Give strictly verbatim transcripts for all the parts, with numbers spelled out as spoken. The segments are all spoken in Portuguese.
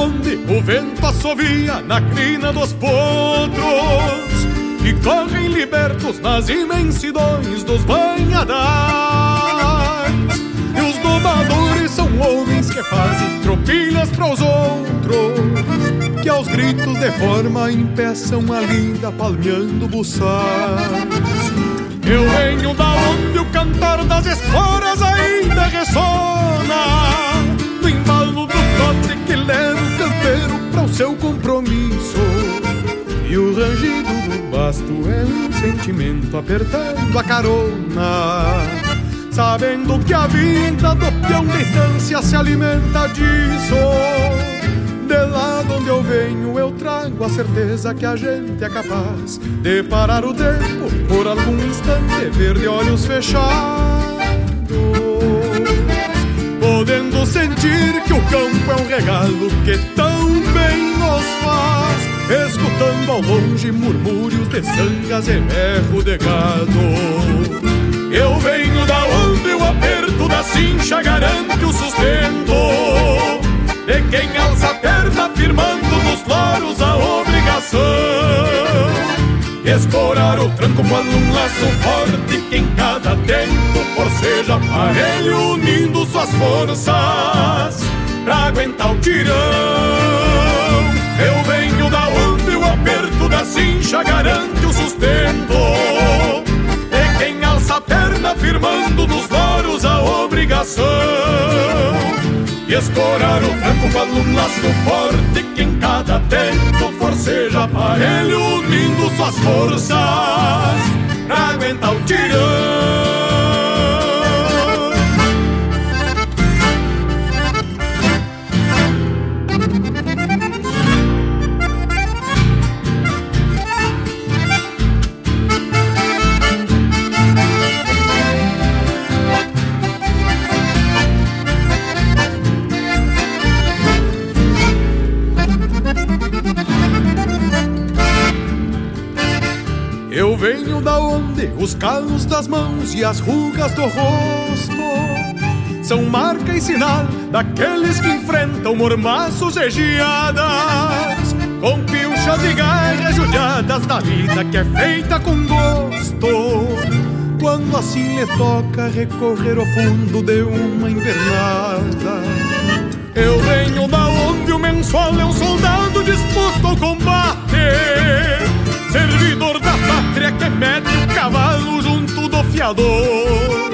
onde o vento assovia na crina dos potros que correm libertos nas imensidões dos banhadais. E os domadores são homens que fazem tropilhas para os outros, que aos gritos de forma impeçam a linda palmeando buçais. Eu venho da onde o cantar das esporas ainda ressona, do embalo do trote que leva o campeiro para o seu compromisso. E o rangido do basto é um sentimento apertando a carona, sabendo que a vida do peão da estância se alimenta disso. De lá de onde eu venho, eu trago a certeza que a gente é capaz de parar o tempo por algum instante, ver de olhos fechados, podendo sentir que o campo é um regalo que tão bem nos faz, escutando ao longe murmúrios de sangas e berro de gado. Eu venho da onde o aperto da cincha garante o sustento de quem alça a perna firmando nos loros a obrigação. Escorar o tranco quando um laço forte que em cada tempo forceja aparelho, unindo suas forças pra aguentar o tirão. Eu venho da onde o aperto da cincha garante o sustento de quem alça a perna firmando nos loros a obrigação. E escorar o tranco quando um laço forte que em cada tempo forceja aparelho, unindo suas forças pra aguentar o tirão. Os calos das mãos e as rugas do rosto são marca e sinal daqueles que enfrentam mormaços e geadas, com pilchas e garras judiadas da vida que é feita com gosto. Quando assim lhe toca recorrer ao fundo de uma invernada, eu venho da onde o mensal é um soldado disposto ao combate, servidor da pátria que mete o cavalo junto do fiador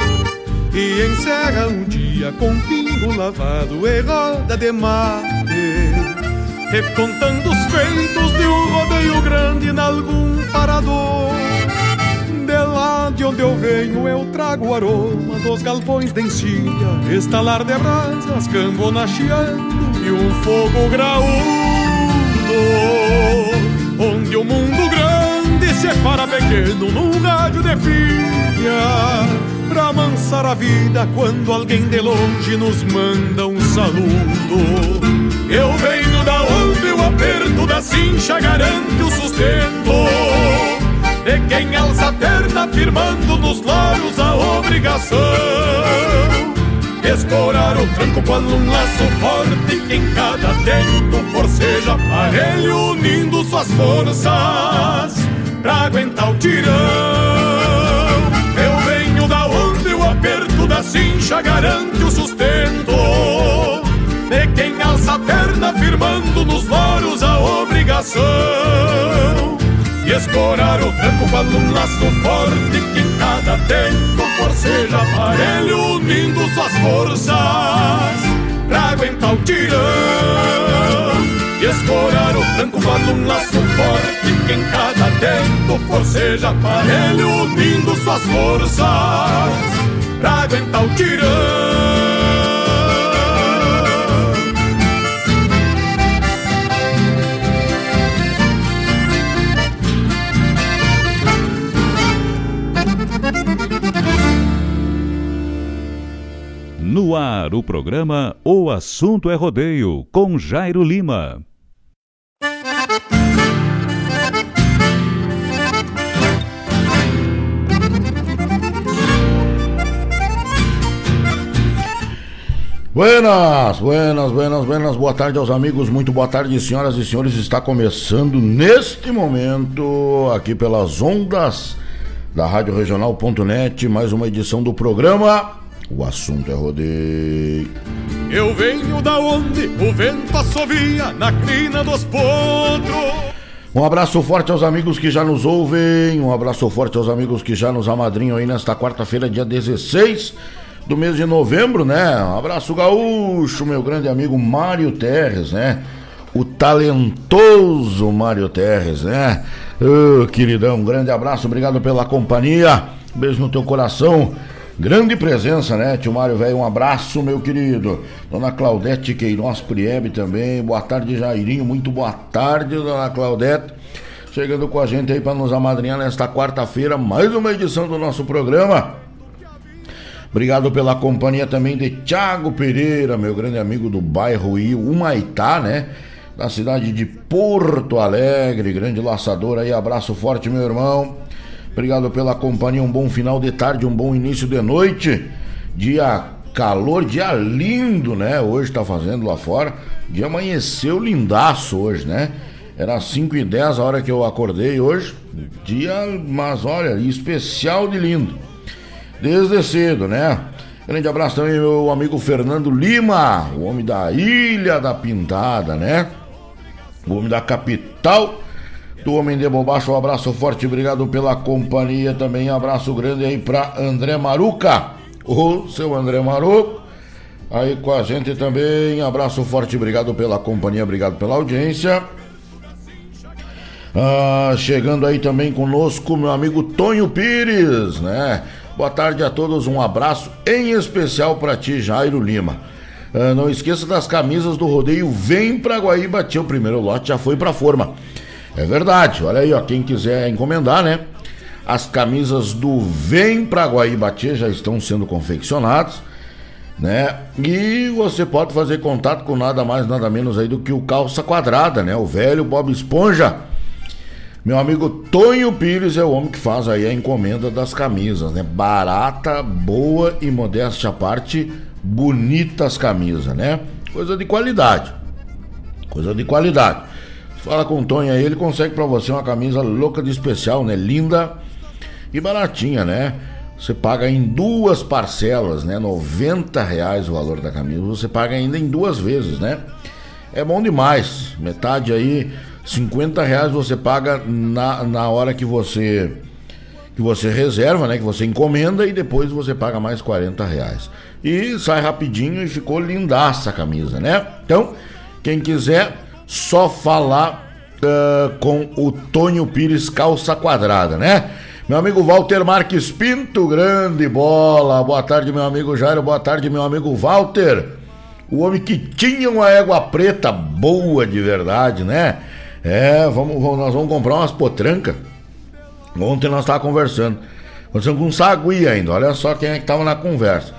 e encerra um dia com pingo lavado e roda de mate, recontando os feitos de um rodeio grande em algum parador. De lá de onde eu venho eu trago o aroma dos galpões de encilha, estalar de brasas, cambona chiando e um fogo graúdo, onde o mundo grande separa pequeno num rádio de pilha, pra amansar a vida quando alguém de longe nos manda um saludo. Eu venho da onde o aperto da cincha garante o sustento de quem alça a perna firmando nos loros a obrigação. Escorar o tranco quando um laço forte que em cada tempo forceja aparelho, unindo suas forças pra aguentar o tirão. Eu venho da onde o aperto da cincha garante o sustento de quem alça a perna firmando nos loros a obrigação. E escorar o tranco quando um laço forte que em cada tempo forceja aparelho, unindo suas forças pra aguentar o tirão. E escorar o tranco quando um laço forte que em cada tempo forceja aparelho, unindo suas forças pra aguentar o tirão. No ar, o programa O Assunto é Rodeio, com Jairo Lima. Buenas, buenas, buenas, buenas, boa tarde aos amigos, muito boa tarde, senhoras e senhores. Está começando neste momento, aqui pelas ondas da Rádio Regional ponto net, mais uma edição do programa O Assunto é Rodeio. Eu venho da onde o vento assovia na crina dos potros. Um abraço forte aos amigos que já nos ouvem, um abraço forte aos amigos que já nos amadrinham aí nesta quarta-feira, dia dezesseis do mês de novembro, né? Um abraço gaúcho, meu grande amigo Mário Terres, né? O talentoso Mário Terres, né? Oh, queridão, um grande abraço, obrigado pela companhia, beijo no teu coração, grande presença, né? Tio Mário, velho, um abraço, meu querido. Dona Claudete Queiroz Priebe também, boa tarde, Jairinho, muito boa tarde, Dona Claudete, chegando com a gente aí para nos amadrinhar nesta quarta-feira, mais uma edição do nosso programa. Obrigado pela companhia também de Tiago Pereira, meu grande amigo do bairro Humaitá, né? Da cidade de Porto Alegre, grande laçador aí, abraço forte, meu irmão. Obrigado pela companhia, um bom final de tarde, um bom início de noite. Dia calor, dia lindo, né? Hoje tá fazendo lá fora, dia amanheceu lindaço hoje, né? Era cinco e dez a hora que eu acordei hoje, dia, mas olha, especial de lindo. Desde cedo, né? Grande abraço também, meu amigo Fernando Lima, o homem da Ilha da Pintada, né? O homem da capital do Homem de Bobacho, um abraço forte, obrigado pela companhia também, abraço grande aí pra André Maruca, o seu André Maruco, aí com a gente também, abraço forte, obrigado pela companhia, obrigado pela audiência. Ah, chegando aí também conosco, meu amigo Tonho Pires, né? Boa tarde a todos, um abraço em especial pra ti, Jairo Lima. Ah, não esqueça das camisas do rodeio Vem pra Guaíba Tchê, o primeiro lote já foi pra forma. É verdade, olha aí, ó, quem quiser encomendar, né? As camisas do Vem pra Guaíba Tchê já estão sendo confeccionadas, né? E você pode fazer contato com nada mais, nada menos aí do que o Calça Quadrada, né? O velho Bob Esponja. Meu amigo Tonho Pires é o homem que faz aí a encomenda das camisas, né? Barata, boa e modéstia à parte, bonitas camisas, né? Coisa de qualidade. Coisa de qualidade. Fala com o Tonho aí, ele consegue pra você uma camisa louca de especial, né? Linda e baratinha, né? Você paga em duas parcelas, né? noventa reais o valor da camisa. Você paga ainda em duas vezes, né? É bom demais. Metade aí... cinquenta reais você paga na, na hora que você que você reserva, né? Que você encomenda e depois você paga mais quarenta reais. E sai rapidinho e ficou lindaça a camisa, né? Então, quem quiser, só falar uh, com o Tonho Pires Calça Quadrada, né? Meu amigo Walter Marques Pinto, grande bola. Boa tarde, meu amigo Jairo. Boa tarde, meu amigo Walter. O homem que tinha uma égua preta boa de verdade, né? É, vamos, vamos, nós vamos comprar umas potrancas. Ontem nós estávamos conversando. Nós estamos com um sagui ainda, olha só quem é que estava na conversa.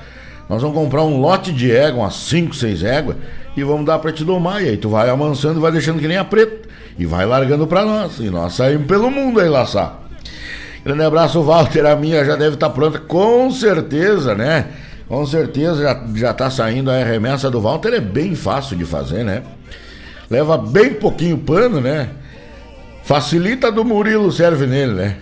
Nós vamos comprar um lote de égua, umas cinco, seis éguas, e vamos dar para te domar. E aí tu vai amansando, vai deixando que nem a preta, e vai largando para nós. E nós saímos pelo mundo aí, laçar. Grande abraço, Walter. A minha já deve estar tá pronta, com certeza, né? Com certeza já, já tá saindo a remessa do Walter. É bem fácil de fazer, né? Leva bem pouquinho pano, né? Facilita do Murilo, serve nele, né?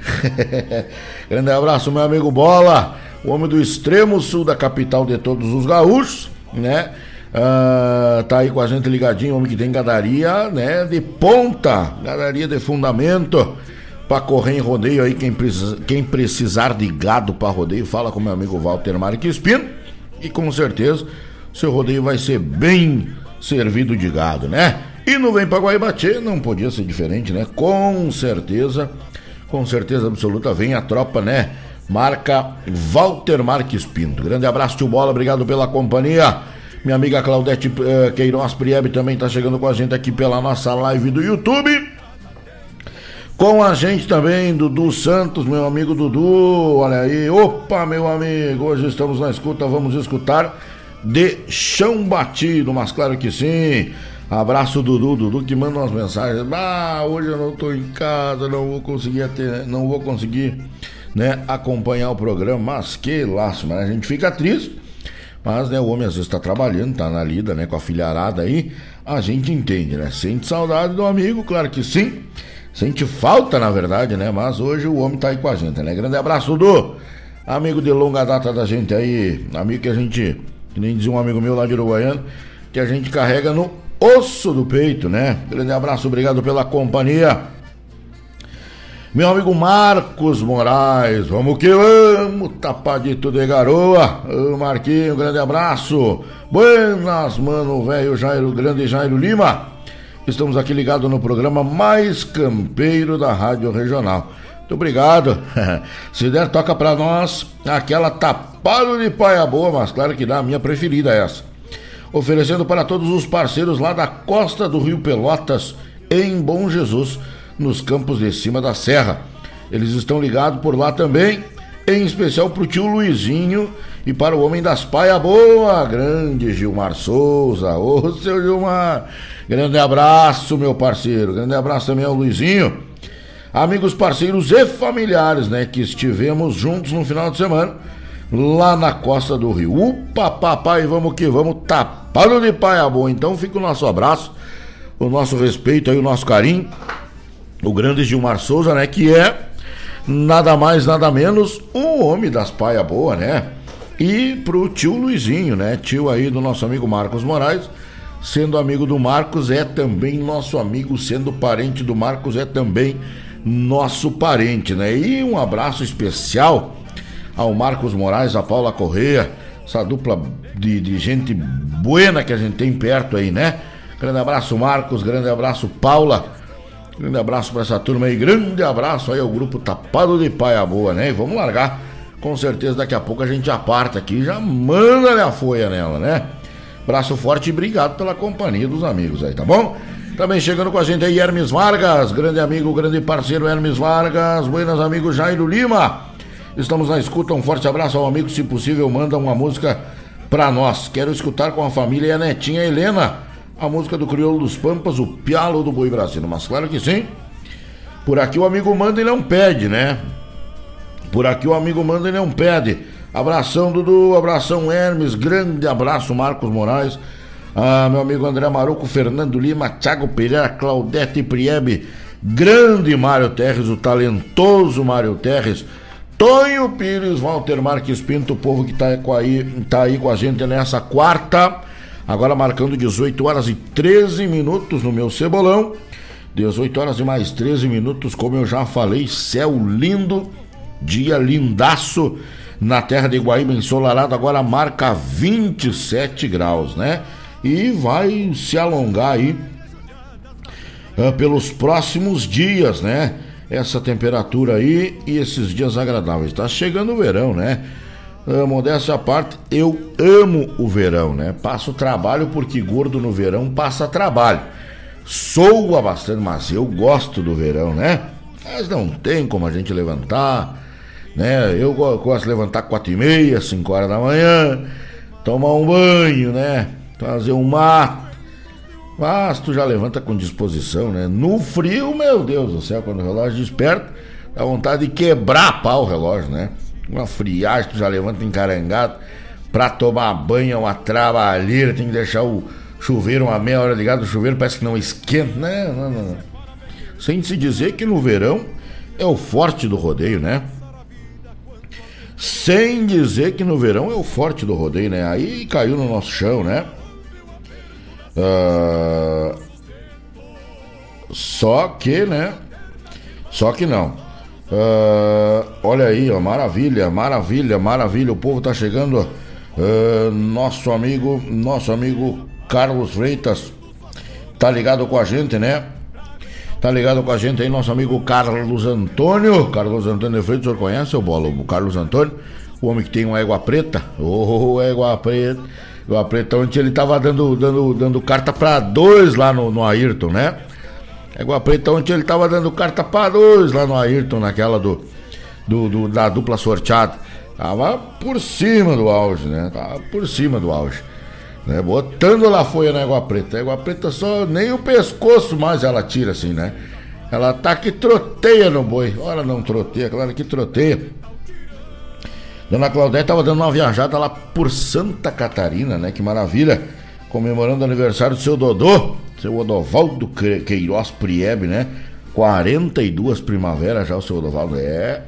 Grande abraço, meu amigo Bola, o homem do extremo sul da capital de todos os gaúchos, né? Ah, tá aí com a gente ligadinho, homem que tem gadaria, né? De ponta, gadaria de fundamento, pra correr em rodeio aí, quem, precisa, quem precisar de gado pra rodeio, fala com meu amigo Walter Marques Pinto, e com certeza, seu rodeio vai ser bem servido de gado, né? E no Vem pra Guaíba Tchê não podia ser diferente, né? Com certeza, com certeza absoluta, vem a tropa, né? Marca Walter Marques Pinto. Grande abraço, tio Bola, obrigado pela companhia. Minha amiga Claudete uh, Queiroz Priebe também tá chegando com a gente aqui pela nossa live do YouTube. Com a gente também, Dudu Santos, meu amigo Dudu, olha aí. Opa, meu amigo, hoje estamos na escuta, vamos escutar de Chão Batido, mas claro que sim. Abraço Dudu, Dudu que manda umas mensagens. Ah, hoje eu não tô em casa, não vou conseguir até, não vou conseguir, né, acompanhar o programa, mas que lástima, né? A gente fica triste, Mas, né, o homem às vezes tá trabalhando, tá na lida, né, com a filharada aí. A gente entende, né? Sente saudade do amigo, claro que sim. Sente falta, na verdade, né? Mas hoje o homem tá aí com a gente, né? Grande abraço, Dudu! Amigo de longa data da gente aí. Amigo que a gente, que nem dizia um amigo meu lá de Uruguaiana, que a gente carrega no osso do peito, né? Grande abraço, obrigado pela companhia. Meu amigo Marcos Moraes, vamos que vamos, tapadito de garoa. Ô Marquinho, grande abraço. Buenas, mano, velho Jairo, grande Jairo Lima. Estamos aqui ligados no programa mais campeiro da Rádio Regional. Muito obrigado. Se der, toca pra nós aquela Tapado de Paia Boa, mas claro que dá, a minha preferida é essa. Oferecendo para todos os parceiros lá da costa do Rio Pelotas, em Bom Jesus, nos campos de cima da serra. Eles estão ligados por lá também, em especial pro tio Luizinho e para o homem das Paia Boa, grande Gilmar Souza. Ô, seu Gilmar, grande abraço, meu parceiro. Grande abraço também ao Luizinho. Amigos, parceiros e familiares, né, que estivemos juntos no final de semana lá na costa do Rio. Upa, papai, vamos que vamos, Tapado de Paia Boa. Então fica o nosso abraço, o nosso respeito aí, o nosso carinho. O grande Gilmar Souza, né, que é nada mais, nada menos um homem das Paia Boa, né? E pro tio Luizinho, né, tio aí do nosso amigo Marcos Moraes, sendo amigo do Marcos, é também nosso amigo, sendo parente do Marcos, é também nosso parente, né? E um abraço especial ao Marcos Moraes, a Paula Correia, essa dupla de, de gente buena que a gente tem perto aí, né? Grande abraço, Marcos, grande abraço, Paula. Grande abraço para essa turma aí, grande abraço aí ao grupo Tapado de Paia Boa, né? E vamos largar, com certeza daqui a pouco a gente aparta aqui e já manda-lhe a folha nela, né? Abraço forte e obrigado pela companhia dos amigos aí, tá bom? Também chegando com a gente aí Hermes Vargas, grande amigo, grande parceiro Hermes Vargas. Buenas, amigo Jairo Lima, estamos na escuta, um forte abraço ao amigo, se possível manda uma música pra nós. Quero escutar com a família e a netinha Helena a música do Crioulo dos Pampas, o Pialo do Boi Brasil. Mas claro que sim. Por aqui o amigo manda e não pede, né? Por aqui o amigo manda e não pede. Abração, Dudu. Abração, Hermes. Grande abraço, Marcos Moraes. Ah, meu amigo André Maruco, Fernando Lima, Tiago Pereira, Claudete Priebe. Grande Mário Terres, o talentoso Mário Terres. Tonho Pires, Walter Marques Pinto, o povo que tá aí, tá aí com a gente nessa quarta. Agora marcando dezoito horas e treze minutos no meu cebolão. dezoito horas e mais treze minutos, como eu já falei, céu lindo, dia lindaço na terra de Guaíba, ensolarado. Agora marca vinte e sete graus, né? E vai se alongar aí uh, pelos próximos dias, né? Essa temperatura aí e esses dias agradáveis. Tá chegando o verão, né? Modéstia à parte, eu amo o verão, né? Passo trabalho porque gordo no verão passa trabalho. Soa bastante, mas eu gosto do verão, né? Mas não tem como a gente levantar, né? Eu gosto de levantar quatro e meia, cinco horas da manhã, tomar um banho, né? Fazer um mato. Mas tu já levanta com disposição, né? No frio, meu Deus do céu, quando o relógio desperta, dá vontade de quebrar a pau o relógio, né? Uma friagem, tu já levanta encarangado. Pra tomar banho é uma trabalheira, tem que deixar o chuveiro uma meia hora ligado, o chuveiro parece que não esquenta, né? Não, não, não. Sem se dizer que no verão é o forte do rodeio, né? Sem dizer que no verão é o forte do rodeio, né? Aí caiu no nosso chão, né? Ah, só que, né? Só que não. Uh, olha aí, ó, maravilha, maravilha, maravilha. O povo tá chegando. Uh, nosso amigo, nosso amigo Carlos Freitas tá ligado com a gente, né? Tá ligado com a gente aí, nosso amigo Carlos Antônio. Carlos Antônio de Freitas, o senhor conhece o bolo? O Carlos Antônio, o homem que tem uma égua preta. Ô, oh, égua preta, égua preta. Ontem ele tava dando, dando, dando carta pra dois lá no, no Ayrton, né? Égua preta, ontem ele tava dando carta para dois lá no Ayrton, naquela do, do, do da dupla sorteada. Tava por cima do auge, né? Tava por cima do auge, né? Botando lá foi na égua preta. A égua preta só, nem o pescoço mais ela tira assim, né? Ela tá que troteia no boi. Ora, não troteia, claro que troteia. Dona Claudete estava dando uma viajada lá por Santa Catarina, né? Que maravilha! Comemorando o aniversário do seu Dodô, seu Odovaldo Queiroz Priebe, né? quarenta e duas primaveras já o seu Odovaldo. É.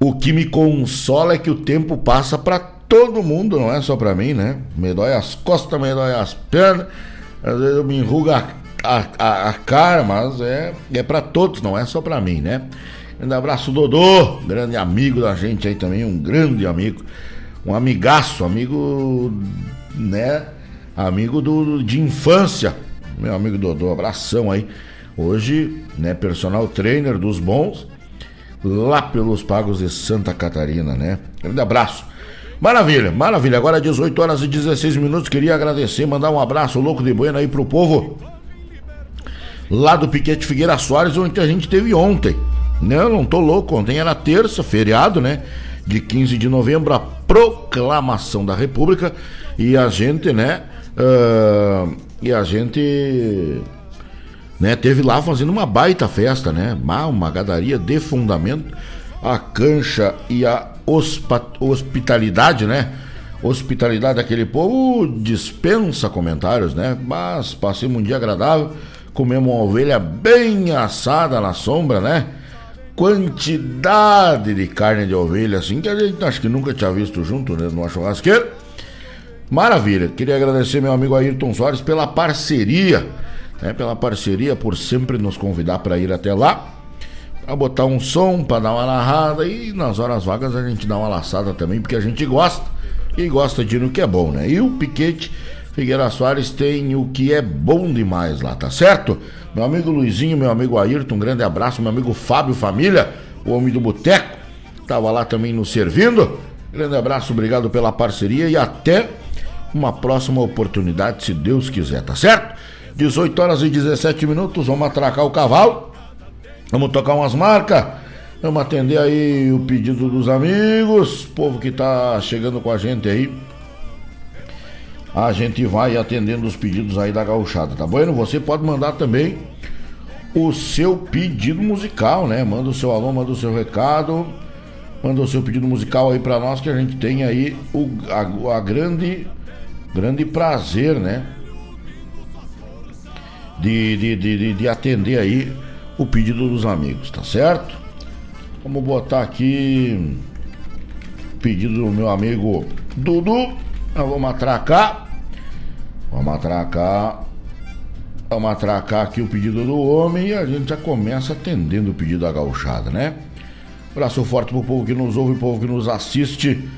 O que me consola é que o tempo passa pra todo mundo, não é só pra mim, né? Me dói as costas, me dói as pernas, às vezes eu me enrugo a, a, a, a cara, mas é, é pra todos, não é só pra mim, né? Grande abraço, Dodô, grande amigo da gente aí também, um grande amigo, um amigaço, amigo, né, amigo do, de infância, meu amigo Dodô, abração aí. Hoje, né, personal trainer dos bons, lá pelos pagos de Santa Catarina, né? Grande abraço. Maravilha, maravilha. Agora dezoito horas e dezesseis minutos, queria agradecer, mandar um abraço louco de bueno aí pro povo lá do Piquete Figueira Soares, onde a gente teve ontem. Não, não tô louco, ontem era terça, feriado, né? De quinze de novembro, a proclamação da República. E a gente, né? Uh, e a gente, né? Teve lá fazendo uma baita festa, né? Uma gadaria de fundamento, a cancha e a ospa, hospitalidade, né? Hospitalidade daquele povo dispensa comentários, né? Mas passei um dia agradável, comemos uma ovelha bem assada na sombra, né? Quantidade de carne de ovelha assim que a gente acho que nunca tinha visto junto, né, numa churrasqueira. Maravilha, queria agradecer meu amigo Ayrton Soares pela parceria, né, pela parceria, por sempre nos convidar para ir até lá, pra botar um som, pra dar uma narrada, e nas horas vagas a gente dá uma laçada também, porque a gente gosta e gosta de ir no que é bom, né? E o Piquete Figueira Soares tem o que é bom demais lá, tá certo? Meu amigo Luizinho, meu amigo Ayrton, um grande abraço. Meu amigo Fábio Família, o homem do boteco, tava lá também nos servindo. Grande abraço, obrigado pela parceria e até uma próxima oportunidade, se Deus quiser, tá certo? dezoito horas e dezessete minutos, vamos atracar o cavalo, vamos tocar umas marcas, vamos atender aí o pedido dos amigos, povo que tá chegando com a gente aí. A gente vai atendendo os pedidos aí da gauchada, tá bom? Você pode mandar também o seu pedido musical, né? Manda o seu alô, manda o seu recado, manda o seu pedido musical aí pra nós, que a gente tem aí o, a, a grande, grande prazer, né? De, de, de, de, de atender aí o pedido dos amigos, tá certo? Vamos botar aqui o pedido do meu amigo Dudu. Nós vamos atracar. Vamos atracar. Vamos atracar aqui o pedido do homem e a gente já começa atendendo o pedido da gauchada, né? Abraço forte pro povo que nos ouve, pro povo que nos assiste,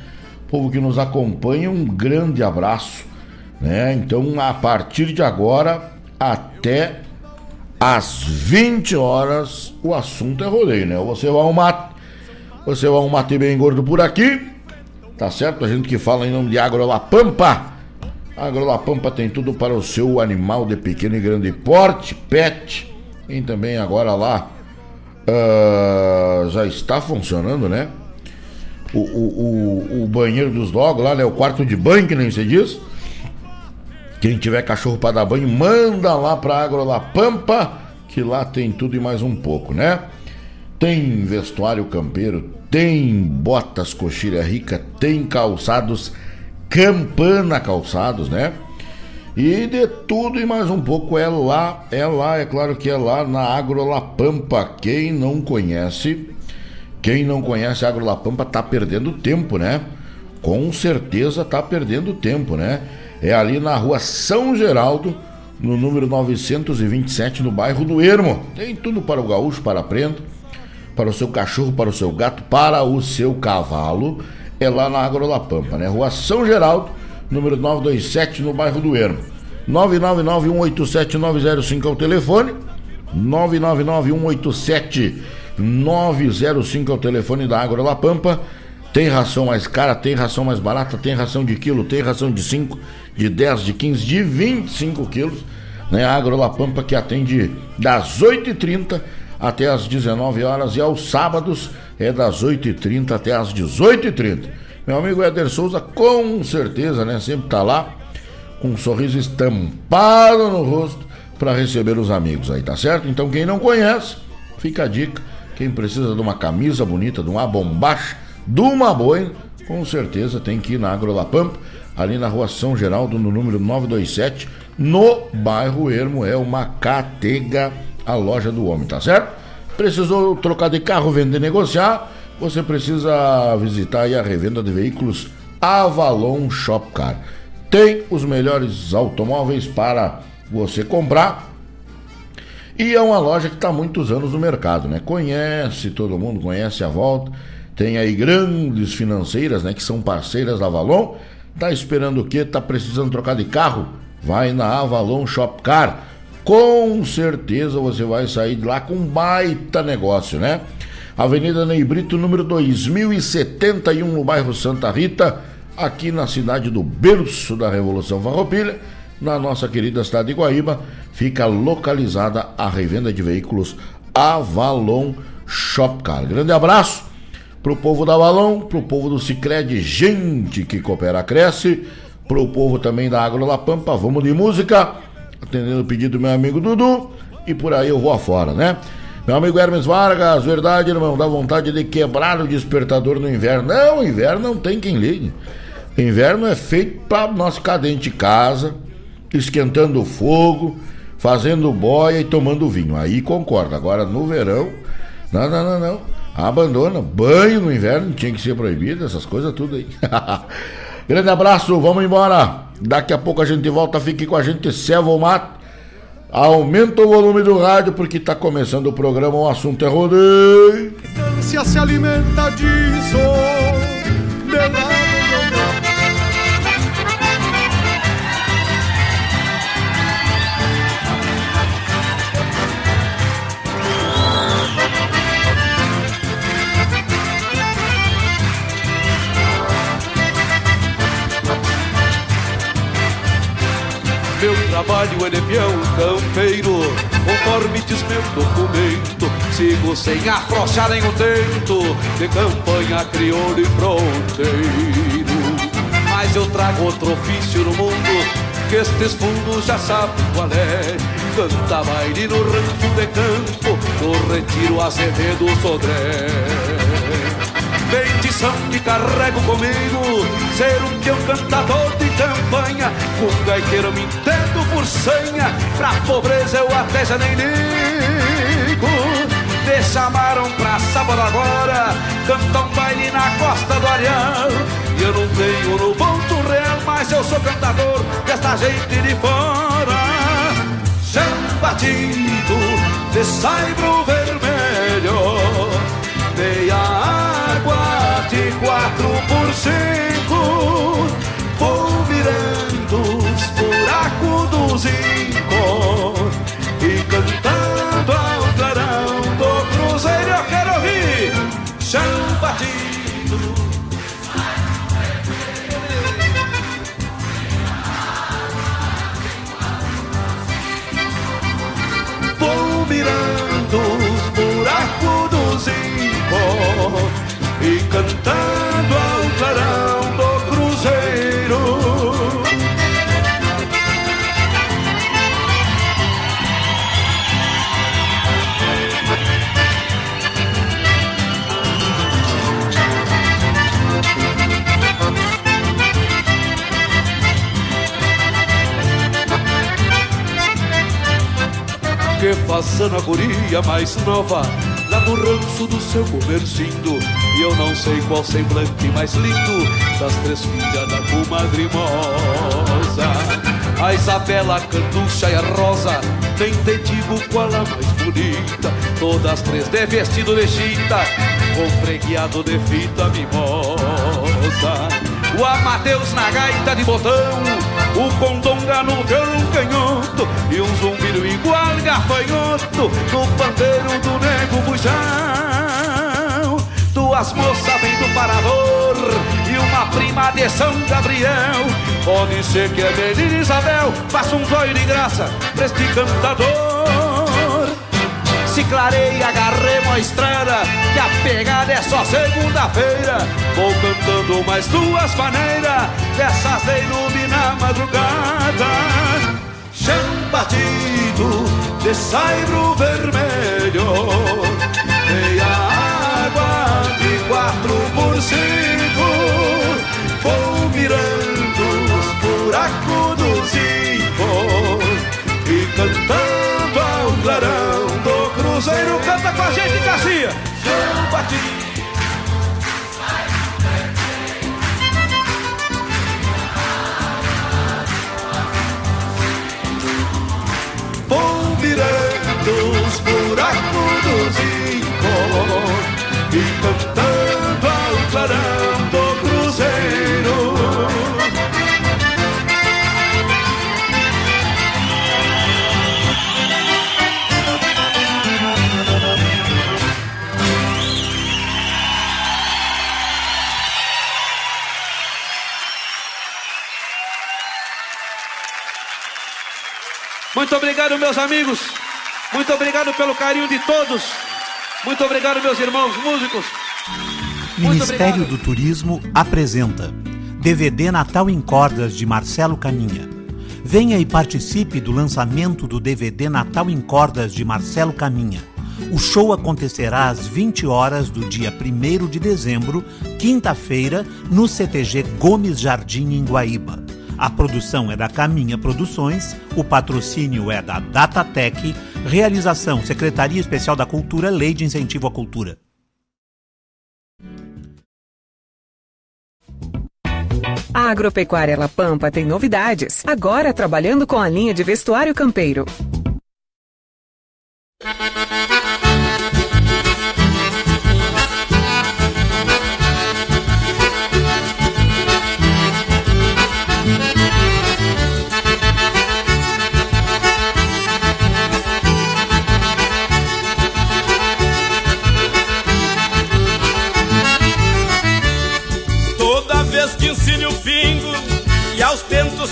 povo que nos acompanha. Um grande abraço, né? Então, a partir de agora até às vinte horas, o assunto é rodeio, né? Você vai um mate, você vai um mate bem gordo por aqui. Tá certo? A gente que fala em nome de Agro La Pampa. Agro La Pampa tem tudo para o seu animal de pequeno e grande porte, pet. Tem também agora lá, uh, já está funcionando, né? O, o, o, o banheiro dos dogos lá, né? O quarto de banho, que nem se diz. Quem tiver cachorro para dar banho, manda lá para Agro La Pampa, que lá tem tudo e mais um pouco, né? Tem vestuário campeiro, tem botas coxilha rica, tem calçados Campana Calçados, né? E de tudo e mais um pouco é lá, é lá, é claro que é lá na Agro La Pampa. Quem não conhece, quem não conhece a Agro La Pampa tá perdendo tempo, né? Com certeza tá perdendo tempo, né? É ali na rua São Geraldo, no número novecentos e vinte e sete, no bairro do Ermo. Tem tudo para o gaúcho, para a prenda, para o seu cachorro, para o seu gato, para o seu cavalo, é lá na Agro La Pampa, né? Rua São Geraldo, número novecentos e vinte e sete, no bairro do Ermo. nove nove nove, um oito sete, nove zero cinco é o telefone, nove nove nove, um oito sete, nove zero cinco é o telefone da Agro La Pampa. Tem ração mais cara, tem ração mais barata, tem ração de quilo, tem ração de cinco, de dez, de quinze, de vinte e cinco quilos, né? A Agro La Pampa que atende das oito e trinta até às dezenove horas, e aos sábados é das oito e trinta até às dezoito e trinta. Meu amigo Éder Souza, com certeza, né, sempre tá lá com um sorriso estampado no rosto para receber os amigos aí, tá certo? Então quem não conhece, fica a dica. Quem precisa de uma camisa bonita, de uma bombacha, do Maboi, com certeza tem que ir na Agro La Pampa, ali na rua São Geraldo, no número nove dois sete, no bairro Ermo. É uma catega a loja do homem, tá certo? Precisou trocar de carro, vender, negociar? Você precisa visitar aí a revenda de veículos Avalon Shop Car. Tem os melhores automóveis para você comprar. E é uma loja que está há muitos anos no mercado, né? Conhece, todo mundo conhece a volta. Tem aí grandes financeiras, né? Que são parceiras da Avalon. Tá esperando o quê? Tá precisando trocar de carro? Vai na Avalon Shop Car. Com certeza você vai sair de lá com um baita negócio, né? Avenida Ney Brito, número dois mil e setenta e um, no bairro Santa Rita, aqui na cidade do berço da Revolução Farroupilha, na nossa querida cidade de Guaíba. Fica localizada a revenda de veículos Avalon Shop Car. Grande abraço pro povo da Avalon, pro povo do Sicredi, gente que coopera, cresce, pro povo também da Agro La Pampa. Vamos de música, atendendo o pedido do meu amigo Dudu, e por aí eu vou afora, né? Meu amigo Hermes Vargas, verdade, irmão, dá vontade de quebrar o despertador no inverno. Não, inverno não tem quem ligue. Inverno é feito pra nós ficar dentro de casa, esquentando fogo, fazendo boia e tomando vinho. Aí concordo. Agora no verão, não, não, não, não. Abandona. Banho no inverno tinha que ser proibido, essas coisas tudo aí. Grande abraço, vamos embora. Daqui a pouco a gente volta, fique com a gente, ceva o mato. Aumenta o volume do rádio porque tá começando o programa O Assunto é Rodeio. A se alimenta disso, de nada, não, não. Meu trabalho é de peão campeiro, conforme diz meu documento. Sigo sem afrouxar nem o tento, de campanha, crioulo e fronteiro. Mas eu trago outro ofício no mundo, que estes fundos já sabem qual é. Canta baile no rancho de campo, no retiro Azevedo Sodré. Bendição que carrego comigo, ser um peão cantador de campanha. Com gaiteiro me entendo por sanha, pra pobreza eu até já nem ligo. Me chamaram pra sábado agora, cantar um baile na costa do Areal. E eu não tenho no ponto real, mas eu sou cantador desta gente de fora. Chão batido, de saibro vermelho, meia água de quatro por cinco, vou virando os buracos do zinco e cantando ao clarão do cruzeiro. Eu quero ouvir chão batido, vou virando os buracos do zinco e cantando ao clarão do cruzeiro. Que passando a guria mais nova, lá no ranço do seu comercindo. E eu não sei qual semblante mais lindo das três filhas da comadre moça. A Isabela, a Canducha e a Rosa, nem te digo qual a mais bonita. Todas três de vestido de chita, com preguiado de fita mimosa. O Amadeus na gaita de botão, o Condonga no violão canhoto, e um zumbido igual gafanhoto no pandeiro do nego bujão. Duas moças vêm do Parador e uma prima de São Gabriel. Pode ser que é menina Isabel, faça um zóio de graça pra este cantador. Se clareia, agarremos a estrada, que a pegada é só segunda-feira. Vou cantando mais duas faneiras, dessas de iluminar a madrugada. Chão batido, de saibro vermelho, meia água de quatro por cento. Muito obrigado, meus amigos. Muito obrigado pelo carinho de todos. Muito obrigado, meus irmãos músicos. Ministério do Turismo apresenta D V D Natal em Cordas, de Marcelo Caminha. Venha e participe do lançamento do D V D Natal em Cordas, de Marcelo Caminha. O show acontecerá às vinte horas do dia primeiro de dezembro, quinta-feira, no C T G Gomes Jardim, em Guaíba. A produção é da Caminha Produções, o patrocínio é da Datatec, realização Secretaria Especial da Cultura, Lei de Incentivo à Cultura. A Agropecuária La Pampa tem novidades, agora trabalhando com a linha de vestuário campeiro.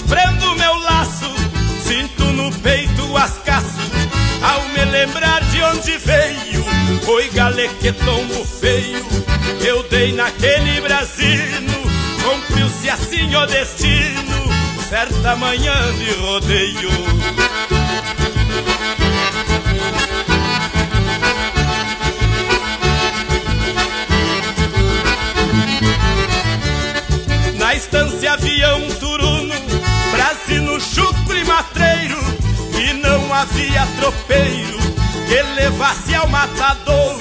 Prendo meu laço, sinto no peito as caças, ao me lembrar de onde veio. Foi galé que tombo feio eu dei naquele brasino, cumpriu-se assim o destino, certa manhã de rodeio. Na estância havia um turuno, brasino, chucro e matreiro, e não havia tropeiro que levasse ao matadouro.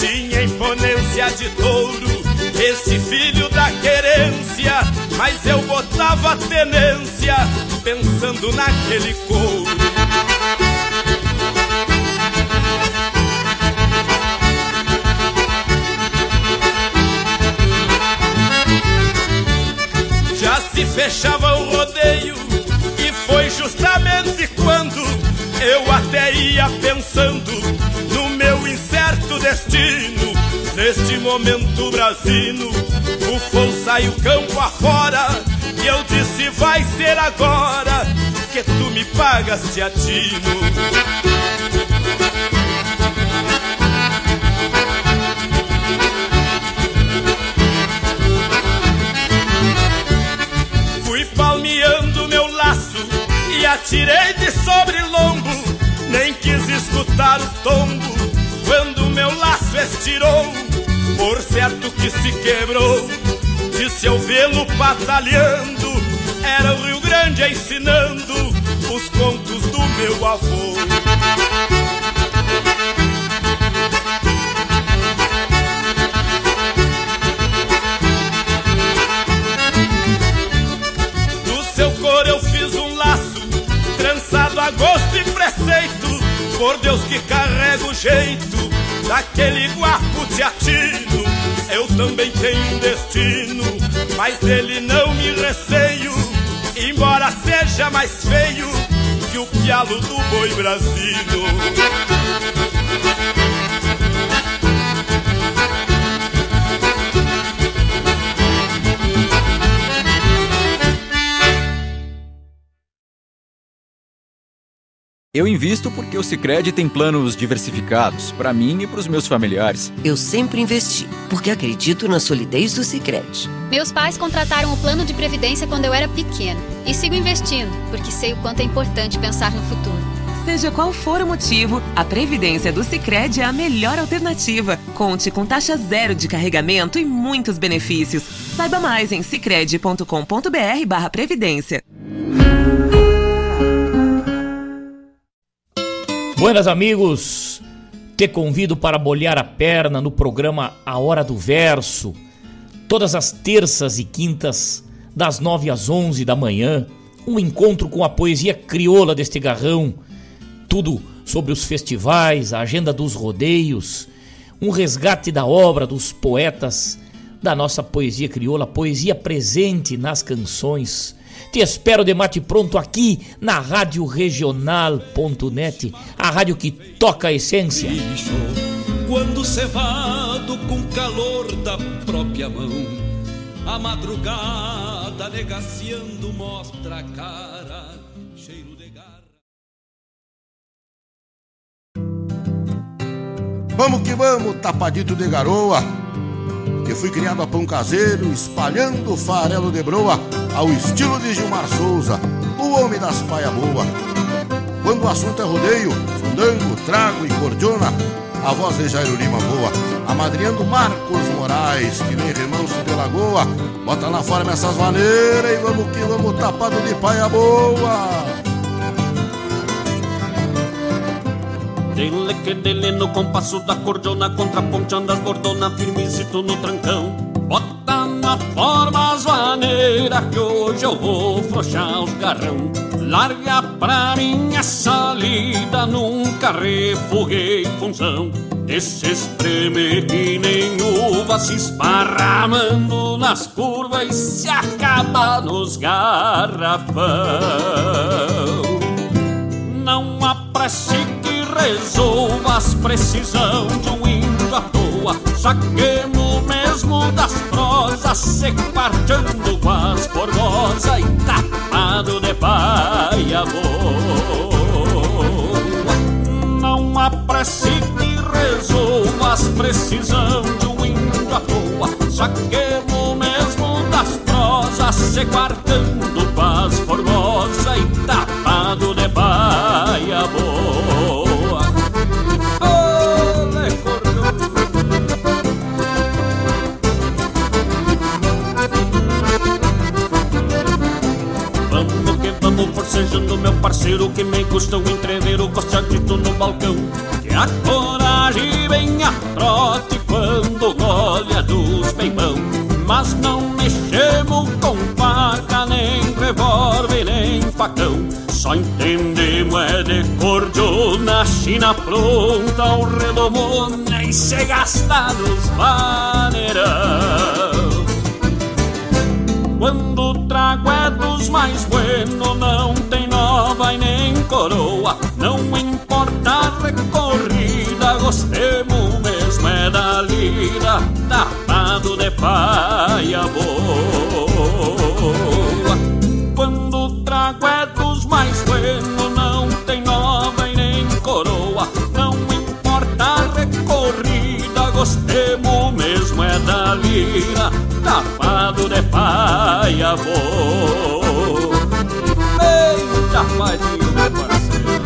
Tinha imponência de touro esse filho da querência, mas eu botava tenência pensando naquele couro. Já se fechava o rodeio, e foi justamente quando eu até ia pensando no meu incerto destino. Neste momento brasino, o fogo saiu campo afora, e eu disse: vai ser agora que tu me pagaste a tino. Atirei de sobrelombo, nem quis escutar o tombo, quando meu laço estirou, por certo que se quebrou. De seu vê-lo batalhando, era o Rio Grande ensinando os contos do meu avô. A gosto e preceito, por Deus que carrega o jeito daquele guapo te atino. Eu também tenho um destino, mas dele não me receio, embora seja mais feio que o pialo do boi Brasil. Eu invisto porque o Sicredi tem planos diversificados, para mim e para os meus familiares. Eu sempre investi, porque acredito na solidez do Sicredi. Meus pais contrataram o plano de previdência quando eu era pequeno, e sigo investindo, porque sei o quanto é importante pensar no futuro. Seja qual for o motivo, a previdência do Sicredi é a melhor alternativa. Conte com taxa zero de carregamento e muitos benefícios. Saiba mais em sicredi ponto com ponto br barra previdência. Buenas, amigos, te convido para molhar a perna no programa A Hora do Verso, todas as terças e quintas, das nove às onze da manhã, um encontro com a poesia crioula deste garrão, tudo sobre os festivais, a agenda dos rodeios, um resgate da obra dos poetas da nossa poesia crioula, poesia presente nas canções. Te espero de mate pronto aqui na Rádio Regional ponto net, a rádio que toca a essência. Quando cevado com calor da própria mão, a madrugada negaciando mostra a cara. Vamos que vamos, tapadito de garoa, que fui criado a pão caseiro, espalhando farelo de broa, ao estilo de Gilmar Souza, o homem das paia boa. Quando o assunto é rodeio, fandango, trago e cordiona, a voz de Jairo Lima voa, amadriando Marcos Moraes, que nem remanso de lagoa. Bota na forma essas maneiras e vamos que vamos, tapado de paia boa. Dele que dele no compasso da cordona, contraponteando as bordonas, firmezito no trancão. Bota na forma as maneiras que hoje eu vou frouxar os garrão. Larga pra minha salida, nunca refuguei função. Esse espreme que nem uva, se esparramando nas curvas e se acaba nos garrafão. Não há prece que resolva as precisão de um índio à toa, só que no mesmo das prosas, se quarteando com as porgosas e tapado de paia boa. Não há prece que resolva as precisão de um índio à toa, só que no mesmo das prosas, se quarteando com as porgosas e tapado de paia boa. Forcejando meu parceiro, que me custa um entreveiro, costeadito no balcão, que a coragem vem a trote quando olha dos peibão. Mas não me chamo com faca, nem revólver, nem facão. Só entendemos é de cordiona, china pronta, o redomona e se gasta nos maneirão. Quando o trago é dos mais bueno, não tem nova e nem coroa. Não importa a recorrida, gostemos mesmo é da lida, tapado de paia boa. Quando o trago é dos mais bueno, não tem nova e nem coroa. Não importa a recorrida, gostemos mesmo é da lida, tapado de paia boa. Eita, palinho, meu parceiro.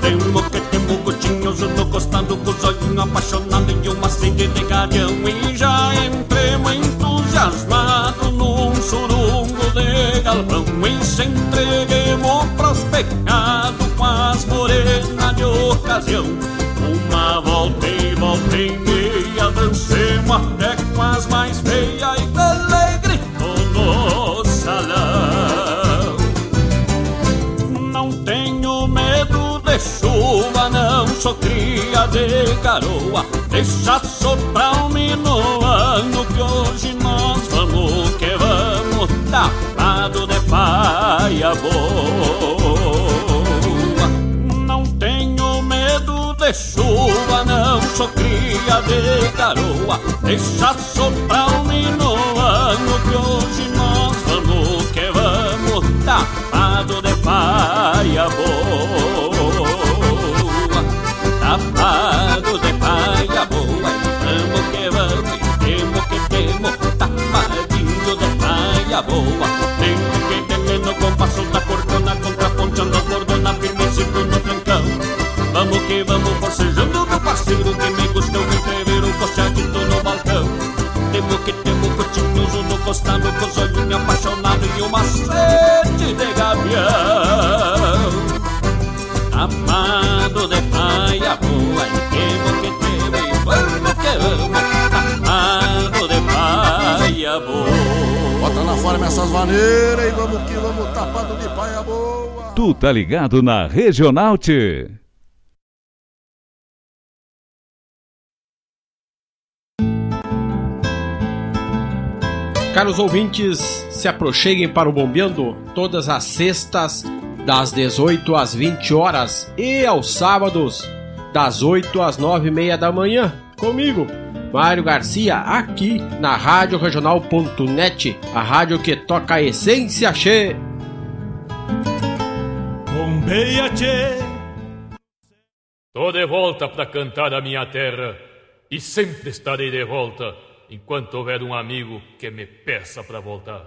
Temo que temo gotinhoso no costado, com os olhinhos apaixonados e uma sede de garião. E já entremo entusiasmado num surungo de galpão. E se entreguemos pros pecados com as morenas de ocasião. Uma volta e volta e meia, dancemos até com as mais feias e dele grito no salão. Não tenho medo de chuva, não sou cria de garoa. Deixa soprar um minuano que hoje nós vamos que vamos, tapado de paia boa. Não tenho medo de chuva, não sou cria de garoa. Deixa soprar um minuano que hoje nós vamos que vamos, tapado de paia boa. Tapado de paia boa, vamos que vamos, temo que temo, tapadinho de paia boa. Compasso da cordona, contraponteando a cordona, firmecito no trancão. Vamos que vamos, forcejando meu parceiro, que me gusta o entreveiro, costeadito no balcão. Temo que temo, curtinhoso no costado, com os olhinhos apaixonados e uma sede de gavião. Tapado de paia boa, e temo que temo, e vamos que vamos, tapado de paia boa. Bota na forma essas maneiras e vamos que vamos, tapado de paia boa. Tu tá ligado na Regional T. Caros ouvintes, se aproxeguem para o Bombeando todas as sextas das dezoito às vinte horas e aos sábados das oito às nove e meia da manhã comigo, Mário Garcia, aqui na Rádio Regional ponto net, a rádio que toca a essência, che. campeia, tchê. Tô de volta pra cantar a minha terra e sempre estarei de volta enquanto houver um amigo que me peça pra voltar.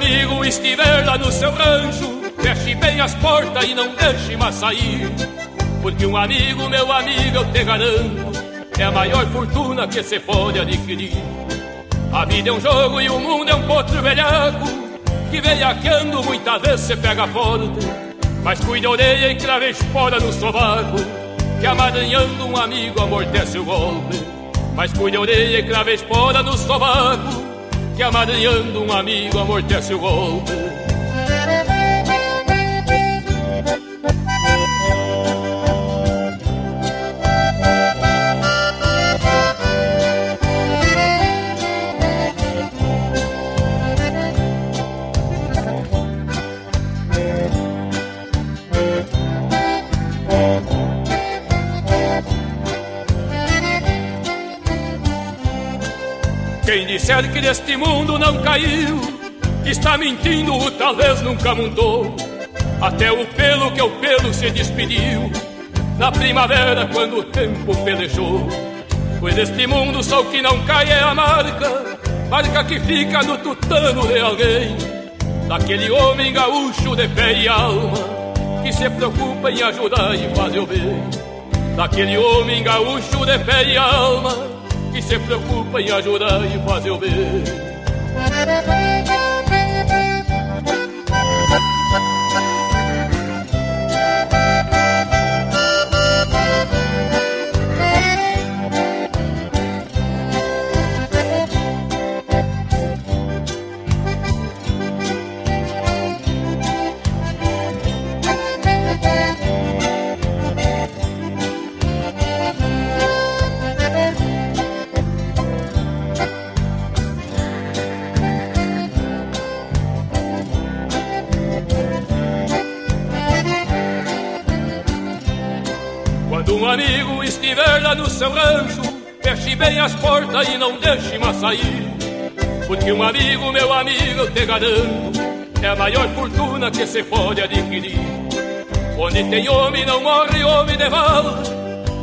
Amigo, estiver lá no seu rancho, feche bem as portas e não deixe mais sair, porque um amigo, meu amigo, eu te garanto, é a maior fortuna que se pode adquirir. A vida é um jogo e o mundo é um potro velhaco, que veiaqueando muitas vezes se pega forte, mas cuide a orelha e crave espora no sovaco, que amaranhando um amigo amortece o golpe. Mas cuide a orelha e crave espora no sovaco, que amaranhando um amigo amortece o golpe. Quem disser que deste mundo não caiu, está mentindo ou talvez nunca mudou. Até o pelo que o pelo se despediu na primavera quando o tempo pelejou. Pois deste mundo só o que não cai é a marca, marca que fica no tutano de alguém, daquele homem gaúcho de fé e alma, que se preocupa em ajudar e fazer o bem. Daquele homem gaúcho de fé e alma, que se preocupa em ajudar e fazer o bem. Amigo, estiver lá no seu rancho, feche bem as portas e não deixe mais sair, porque um amigo, meu amigo, eu te garanto, é a maior fortuna que se pode adquirir. Onde tem homem não morre homem de valde,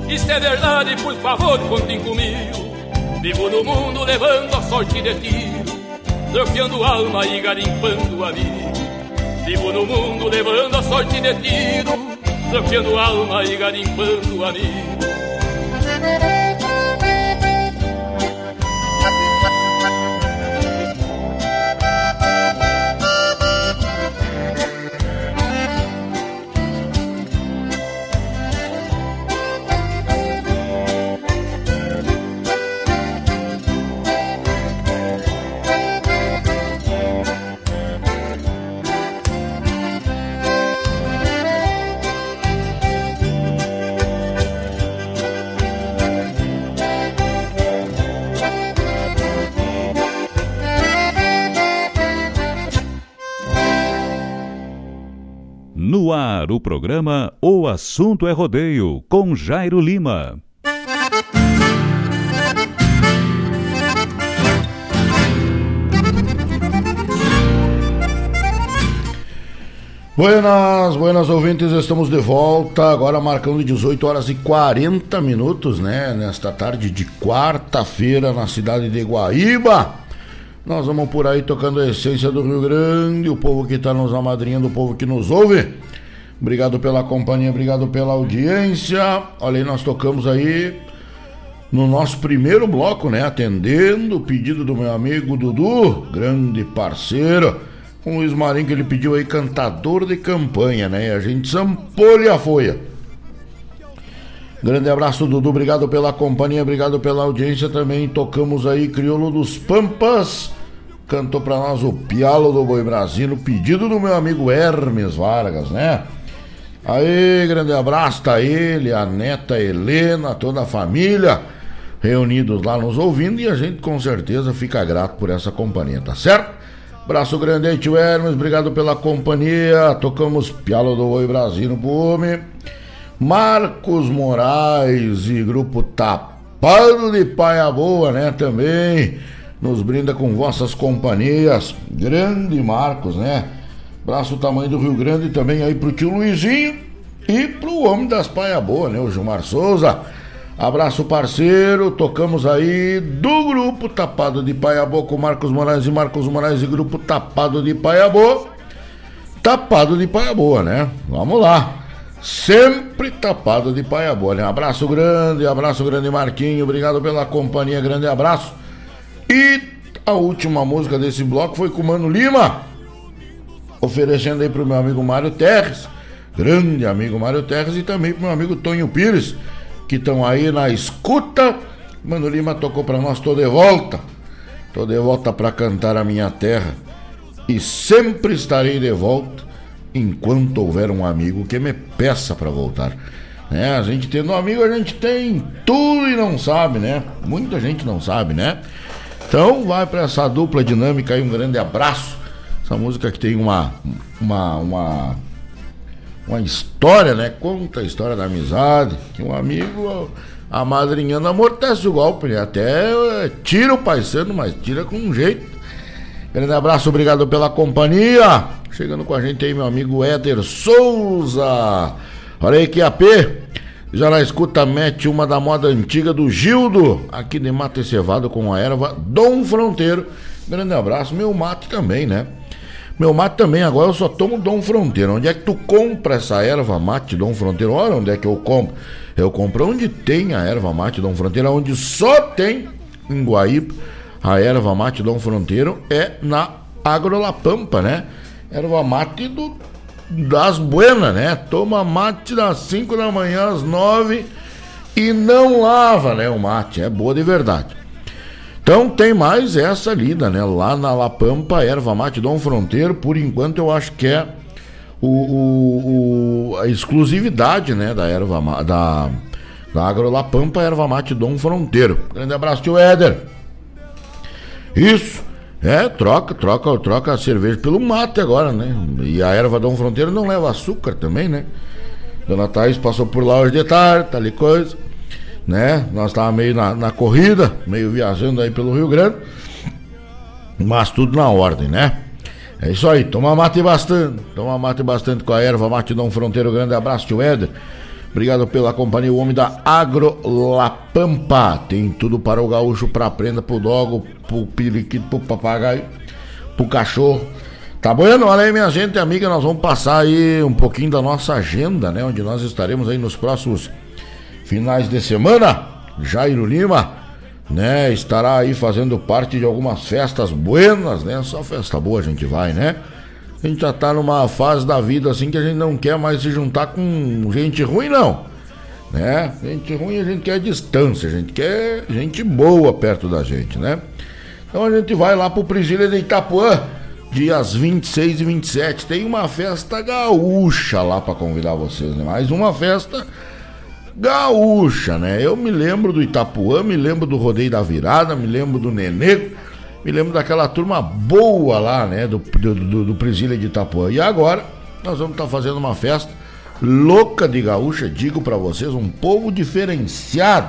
isso é verdade, por favor contem comigo. Vivo no mundo levando a sorte de tiro, tropeando alma e garimpando amigo. Vivo no mundo levando a sorte de tiro, tropeando alma e garimpando amigo. No ar, o programa O Assunto é Rodeio, com Jairo Lima. Buenas, buenas ouvintes, estamos de volta, agora marcando dezoito horas e quarenta minutos, né? Nesta tarde de quarta-feira, na cidade de Guaíba. Nós vamos por aí tocando a essência do Rio Grande, o povo que está nos amadrinhando, o povo que nos ouve. Obrigado pela companhia, obrigado pela audiência. Olha aí, nós tocamos aí no nosso primeiro bloco, né? Atendendo o pedido do meu amigo Dudu, grande parceiro, com o Luiz Marinho, que ele pediu aí cantador de campanha, né? E a gente sampolha a folha. Grande abraço, Dudu, obrigado pela companhia, obrigado pela audiência também. Tocamos aí Crioulo dos Pampas, cantou pra nós o Pialo do Boi Brasil, pedido do meu amigo Hermes Vargas, né? Aí, grande abraço a ele, a neta Helena, toda a família reunidos lá nos ouvindo, e a gente com certeza fica grato por essa companhia, tá certo? Abraço grande aí, tio Hermes, obrigado pela companhia. Tocamos Pialo do Boi Brasil pro homem. Marcos Moraes e Grupo Tapado de Paia Boa, né, também nos brinda com vossas companhias. Grande Marcos, né? Abraço tamanho do Rio Grande também aí pro tio Luizinho e pro homem das Paia Boa, né? O Gilmar Souza. Abraço, parceiro. Tocamos aí do Grupo Tapado de Paia Boa com Marcos Moraes e Marcos Moraes e Grupo Tapado de Paia Boa. Tapado de Paia Boa, né? Vamos lá. Sempre tapado de Paia Boa, né? Abraço grande, abraço grande, Marquinho. Obrigado pela companhia, grande abraço. E a última música desse bloco foi com o Mano Lima, oferecendo aí pro meu amigo Mário Terres, grande amigo Mário Terres, e também pro meu amigo Tonho Pires, que estão aí na escuta. Mano Lima tocou pra nós, tô de volta, tô de volta pra cantar a minha terra, e sempre estarei de volta enquanto houver um amigo que me peça pra voltar, né? A gente tendo um amigo, a gente tem tudo e não sabe, né? Muita gente não sabe, né? Então vai pra essa dupla dinâmica aí, um grande abraço. Essa música que tem uma, uma, uma, uma história, né? Conta a história da amizade, que um amigo amadrinhando amortece o golpe, né? Até tira o paisano, mas tira com um jeito. Grande abraço, obrigado pela companhia. Chegando com a gente aí, meu amigo Éder Souza. Olha aí que A P, já na escuta mete uma da moda antiga do Gildo, aqui de Mato e Cevado com a erva Dom Fronteiro. Grande abraço, meu mate também, né? Meu mate também, agora eu só tomo Dom Fronteiro. Onde é que tu compra essa erva mate Dom Fronteiro? Olha onde é que eu compro. Eu compro onde tem a erva mate Dom Fronteiro, onde só tem em Guaíba. A erva mate Dom Fronteiro é na Agro La Pampa, né? Erva mate do, das buenas, né? Toma mate das cinco da manhã às nove e não lava, né? O mate é boa de verdade. Então tem mais essa lida, né? Lá na La Pampa, erva mate Dom Fronteiro, por enquanto eu acho que é o, o, o, a exclusividade, né? Da erva da, da Agro La Pampa, erva mate Dom Fronteiro. Grande abraço, tio Éder. Isso, é, troca, troca, troca a cerveja pelo mate agora, né? E a erva Dom Fronteiro não leva açúcar também, né? Dona Thaís passou por lá hoje de tarde, tá ali coisa, né? Nós tava meio na, na corrida, meio viajando aí pelo Rio Grande, mas tudo na ordem, né? É isso aí, toma mate bastante, toma mate bastante com a erva mate Dom Fronteiro. Grande abraço, tio Éder, obrigado pela companhia, o homem da Agro La Pampa. Tem tudo para o gaúcho, pra prenda, pro dogo, pro periquito, pro papagaio, pro cachorro. Tá bom? Olha aí, minha gente, amiga, nós vamos passar aí um pouquinho da nossa agenda, né? Onde nós estaremos aí nos próximos finais de semana. Jairo Lima, né, estará aí fazendo parte de algumas festas buenas, né? Só festa boa a gente vai, né? A gente já tá numa fase da vida assim que a gente não quer mais se juntar com gente ruim, não, né? Gente ruim a gente quer distância, a gente quer gente boa perto da gente, né? Então a gente vai lá pro Presília de Itapuã, dias vinte e seis e vinte e sete. Tem uma festa gaúcha lá pra convidar vocês, né? Mais uma festa gaúcha, né? Eu me lembro do Itapuã, me lembro do Rodeio da Virada, me lembro do Nenê, me lembro daquela turma boa lá, né? Do, do, do, do Presília de Itapuã. E agora nós vamos estar tá fazendo uma festa louca de gaúcha, digo pra vocês, um povo diferenciado,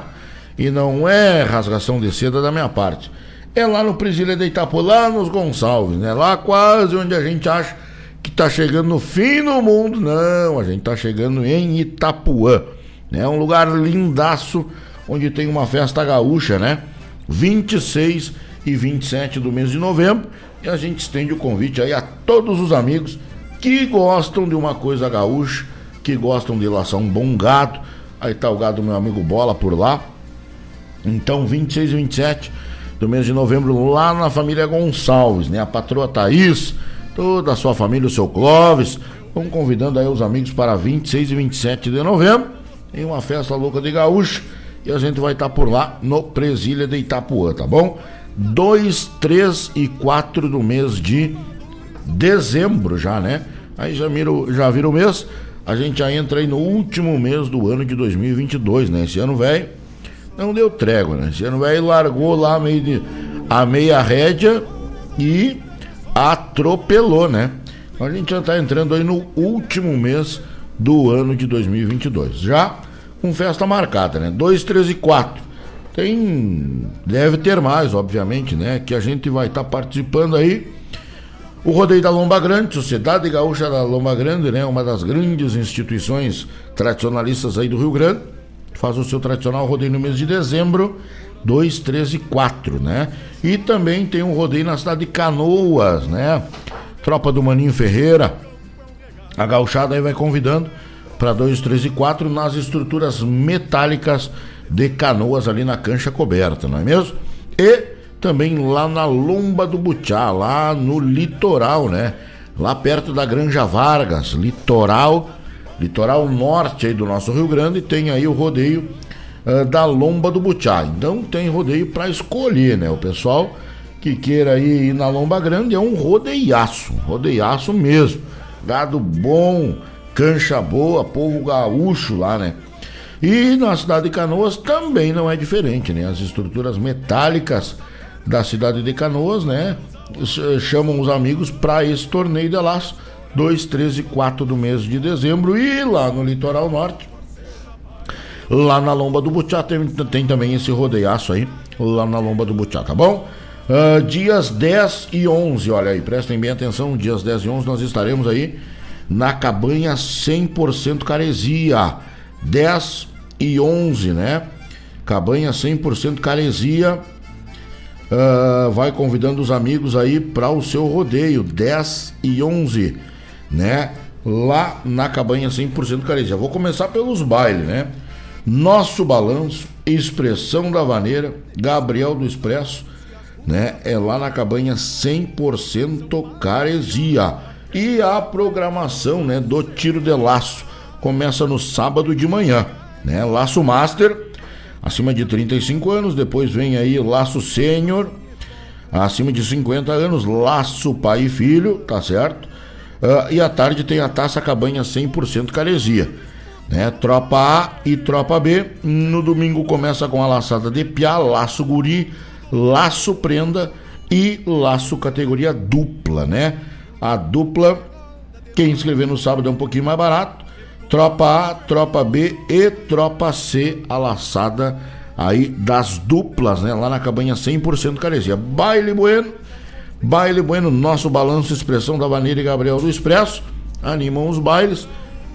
e não é rasgação de seda da minha parte. É lá no Presília de Itapuã, lá nos Gonçalves, né? Lá quase onde a gente acha que tá chegando no fim do mundo. Não, a gente tá chegando em Itapuã. É um lugar lindaço, onde tem uma festa gaúcha, né? vinte e seis e vinte e sete do mês de novembro. E a gente estende o convite aí a todos os amigos que gostam de uma coisa gaúcha, que gostam de laçar um bom gado. Aí tá o gado meu amigo Bola por lá. Então, vinte e seis e vinte e sete do mês de novembro, lá na família Gonçalves, né? A patroa Thaís, toda a sua família, o seu Clóvis, vão convidando aí os amigos para vinte e seis e vinte e sete de novembro. em uma festa louca de gaúcho, e a gente vai estar por lá no Presília de Itapuã, tá bom? dois, três e quatro do mês de dezembro já, né? Aí já, miro, já vira o mês, a gente já entra aí no último mês do ano de dois mil e vinte e dois, né? Esse ano, velho, não deu trégua, né? Esse ano, velho, largou lá meio de, a meia rédea e atropelou, né? Então a gente já tá entrando aí no último mês do ano de dois mil e vinte e dois, já com festa marcada, né? dois, três e quatro. Tem, deve ter mais, obviamente, né? Que a gente vai estar tá participando aí. O Rodeio da Lomba Grande, Sociedade Gaúcha da Lomba Grande, né? Uma das grandes instituições tradicionalistas aí do Rio Grande. Faz o seu tradicional rodeio no mês de dezembro, dois, três e quatro, né? E também tem um rodeio na cidade de Canoas, né? Tropa do Maninho Ferreira. A gauchada aí vai convidando para dois, três e quatro nas estruturas metálicas de Canoas, ali na cancha coberta, não é mesmo? E também lá na Lomba do Butiá, lá no litoral, né? Lá perto da Granja Vargas, litoral, litoral norte aí do nosso Rio Grande, tem aí o rodeio uh, da Lomba do Butiá. Então tem rodeio para escolher, né? O pessoal que queira aí ir na Lomba Grande é um rodeiaço, rodeiaço mesmo. Gado bom, cancha boa, povo gaúcho lá, né? E na cidade de Canoas também não é diferente, né? As estruturas metálicas da cidade de Canoas, né? Chamam os amigos para esse torneio de laço, dois, três e quatro do mês de dezembro. E lá no litoral norte, lá na Lomba do Butiá, tem, tem também esse rodeiaço aí, lá na Lomba do Butiá, tá bom? Uh, dias dez e onze, olha aí, prestem bem atenção, dias dez e onze nós estaremos aí na Cabanha cem por cento Carezia, dez e onze, né? Cabanha cem por cento Carezia, uh, vai convidando os amigos aí para o seu rodeio, dez e onze, né? Lá na Cabanha cem por cento Carezia. Vou começar pelos bailes, né? Nosso Balanço, Expressão da Vaneira, Gabriel do Expresso, né? É lá na Cabanha cem por cento Carezia. E a programação, né, do tiro de laço começa no sábado de manhã, né? Laço Master, acima de trinta e cinco anos, depois vem aí Laço Sênior, acima de cinquenta anos, Laço Pai e Filho, tá certo? Uh, e à tarde tem a Taça Cabanha cem por cento Carezia, né? Tropa A e Tropa B. No domingo começa com a laçada de piá, Laço Guri, Laço Prenda e Laço Categoria Dupla, né? A dupla, quem inscrever no sábado é um pouquinho mais barato. Tropa A, Tropa B e Tropa C, a laçada aí das duplas, né? Lá na Cabanha cem por cento Carezia. Baile Bueno, Baile Bueno, Nosso Balanço, Expressão da Vaneira e Gabriel do Expresso animam os bailes.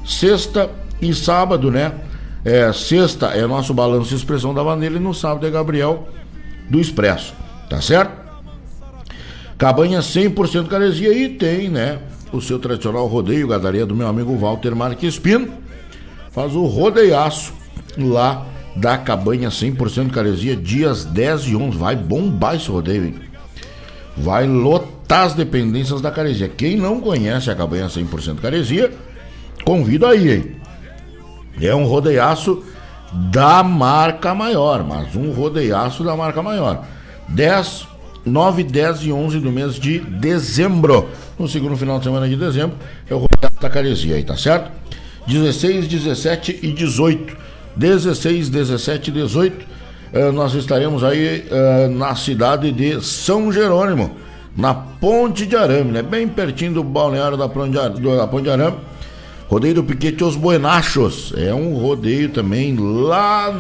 Sexta e sábado, né? É, sexta é Nosso Balanço, Expressão da Vaneira, e no sábado é Gabriel do Expresso, tá certo? Cabanha cem por cento Carezia. E tem, né, o seu tradicional rodeio, gadaria do meu amigo Walter Marques Pinto, faz o rodeiaço lá da Cabanha cem por cento Carezia, dias dez e onze. Vai bombar esse rodeio, hein? Vai lotar as dependências da Carezia. Quem não conhece a Cabanha cem por cento Carezia, convido aí, hein? É um rodeiaço da marca maior, mas um rodeiaço da marca maior. dez, nove, dez e onze do mês de dezembro. No segundo final de semana de dezembro é o rodeio da Carezia aí, tá certo? dezesseis, dezessete e dezoito. dezesseis, dezessete e dezoito. Uh, nós estaremos aí uh, na cidade de São Jerônimo, na Ponte de Arame, né? Bem pertinho do balneário da Ponte de Arame. Da Ponte de Arame. Rodeio do Piquete Os Buenachos. É um rodeio também lá,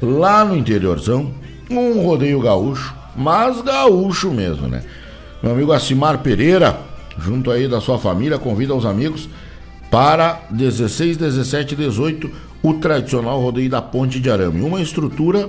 lá no interiorzão. Um rodeio gaúcho, mas gaúcho mesmo, né? Meu amigo Acimar Pereira, junto aí da sua família, convida os amigos para dezesseis, dezessete e dezoito, o tradicional rodeio da Ponte de Arame. Uma estrutura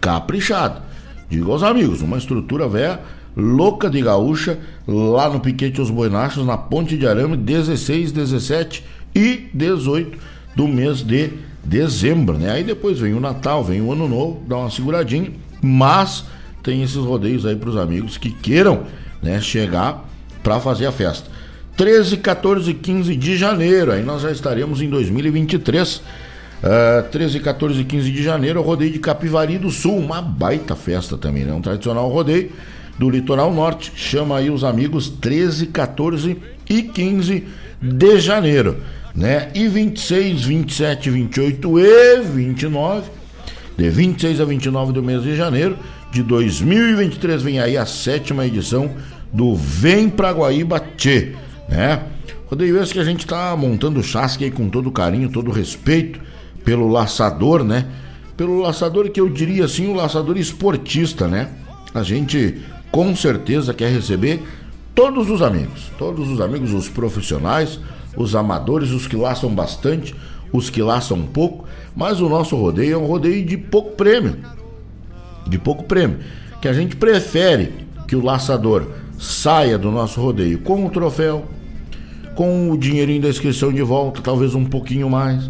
caprichada. Digo aos amigos, uma estrutura véia, louca de gaúcha, lá no Piquete Os Buenachos, na Ponte de Arame, dezesseis, dezessete e dezoito do mês de dezembro, né? Aí depois vem o Natal, vem o Ano Novo, dá uma seguradinha, mas tem esses rodeios aí para os amigos que queiram, né, chegar para fazer a festa. treze, quatorze e quinze de janeiro, aí nós já estaremos em dois mil e vinte e três Uh, treze, quatorze e quinze de janeiro, o rodeio de Capivari do Sul, uma baita festa também, né? Um tradicional rodeio do litoral norte, chama aí os amigos, treze, quatorze e quinze de janeiro, né? E vinte e seis, vinte e sete, vinte e oito e vinte e nove, de vinte e seis a vinte e nove do mês de janeiro de dois mil e vinte e três, vem aí a sétima edição do Vem pra Guaíba Tchê, né? Rodeio esse que a gente tá montando o chasque aí com todo carinho, todo respeito pelo laçador, né? Pelo laçador que eu diria assim, o laçador esportista, né? A gente com certeza quer receber todos os amigos, todos os amigos, os profissionais, os amadores, os que laçam bastante, os que laçam pouco, mas o nosso rodeio é um rodeio de pouco prêmio, de pouco prêmio, que a gente prefere que o laçador saia do nosso rodeio com o troféu, com o dinheirinho da inscrição de volta, talvez um pouquinho mais,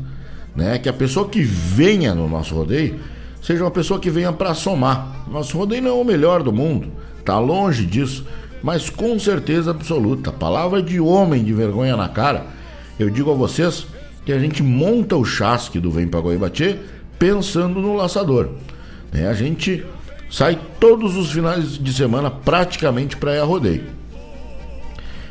né? Que a pessoa que venha no nosso rodeio seja uma pessoa que venha para somar. Nosso rodeio não é o melhor do mundo, tá longe disso, mas com certeza absoluta, palavra de homem de vergonha na cara, eu digo a vocês que a gente monta o chasque do Vem pra Guaíba Tchê pensando no laçador, né? A gente sai todos os finais de semana praticamente para ir a rodeio,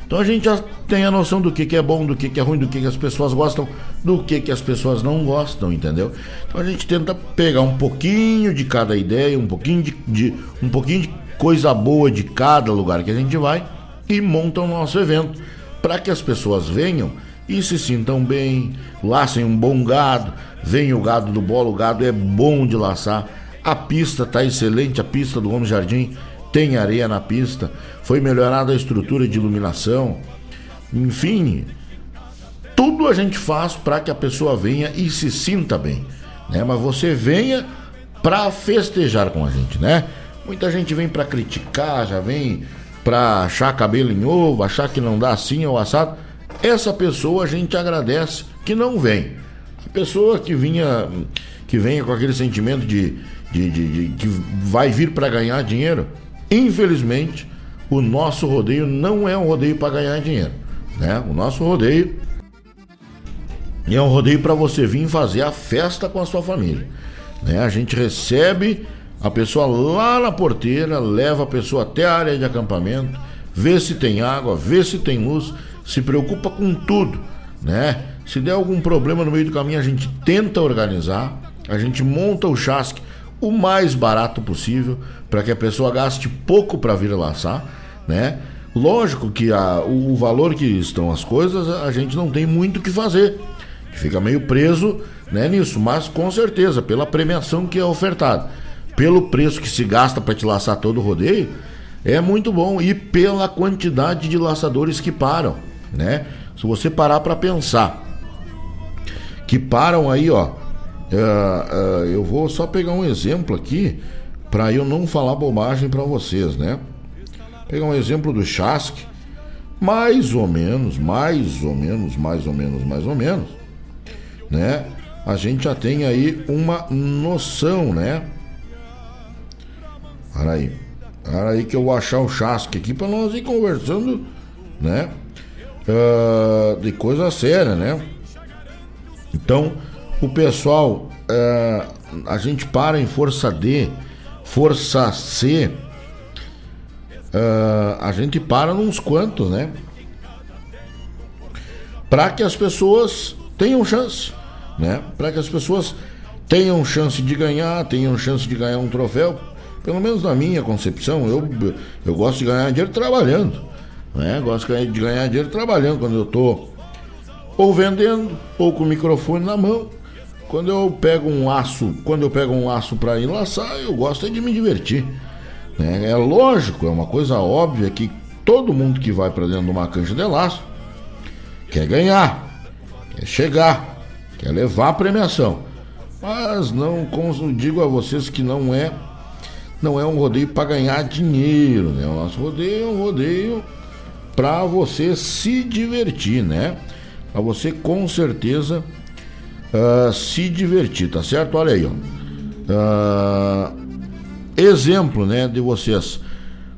então a gente já tem a noção do que, que é bom, do que, que é ruim, do que, que as pessoas gostam, do que, que as pessoas não gostam, entendeu? Então a gente tenta pegar um pouquinho de cada ideia, um pouquinho de, de, um pouquinho de coisa boa de cada lugar que a gente vai e monta o nosso evento para que as pessoas venham e se sintam bem, laçem um bom gado, vem o gado do bolo, o gado é bom de laçar, a pista está excelente, a pista do Gomes Jardim tem areia na pista, foi melhorada a estrutura de iluminação, enfim, tudo a gente faz para que a pessoa venha e se sinta bem, né? Mas você venha para festejar com a gente, né? Muita gente vem para criticar, já vem para achar cabelo em ovo, achar que não dá assim ou assado. Essa pessoa a gente agradece que não vem. A pessoa que vinha, que venha com aquele sentimento de, de, de, de que vai vir para ganhar dinheiro, infelizmente, o nosso rodeio não é um rodeio para ganhar dinheiro, né? O nosso rodeio é um rodeio para você vir fazer a festa com a sua família, né? A gente recebe a pessoa lá na porteira, leva a pessoa até a área de acampamento, vê se tem água, vê se tem luz, se preocupa com tudo, né? Se der algum problema no meio do caminho, a gente tenta organizar, a gente monta o chasque o mais barato possível, para que a pessoa gaste pouco para vir laçar, né? Lógico que a, o valor que estão as coisas, a gente não tem muito o que fazer, fica meio preso, né, nisso, mas com certeza, pela premiação que é ofertada, pelo preço que se gasta para te laçar todo o rodeio, é muito bom, e pela quantidade de laçadores que param, né? Se você parar para pensar, que param aí, ó, uh, uh, eu vou só pegar um exemplo aqui, para eu não falar bobagem para vocês, né? Pegar um exemplo do chasque, mais ou menos, mais ou menos, mais ou menos, mais ou menos, né? A gente já tem aí uma noção, né? Para aí, para aí que eu vou achar o chasque aqui para nós ir conversando, né? Uh, de coisa séria, né? Então, o pessoal, uh, a gente para em força D, força C, uh, a gente para nos quantos, né? Para que as pessoas tenham chance, né? Para que as pessoas tenham chance de ganhar, tenham chance de ganhar um troféu. Pelo menos na minha concepção, eu, eu gosto de ganhar dinheiro trabalhando, né? Gosto de ganhar dinheiro trabalhando quando eu tô ou vendendo, ou com o microfone na mão. Quando eu pego um laço, quando eu pego um laço para ir laçar, eu gosto é de me divertir, né? É lógico, é uma coisa óbvia que todo mundo que vai para dentro de uma cancha de laço quer ganhar, quer chegar, quer levar a premiação. Mas não, como digo a vocês, que não é não é um rodeio para ganhar dinheiro, né? O nosso rodeio é um rodeio para você se divertir, né? Para você com certeza uh, se divertir, tá certo? Olha aí, ó. Uh, exemplo, né, de vocês.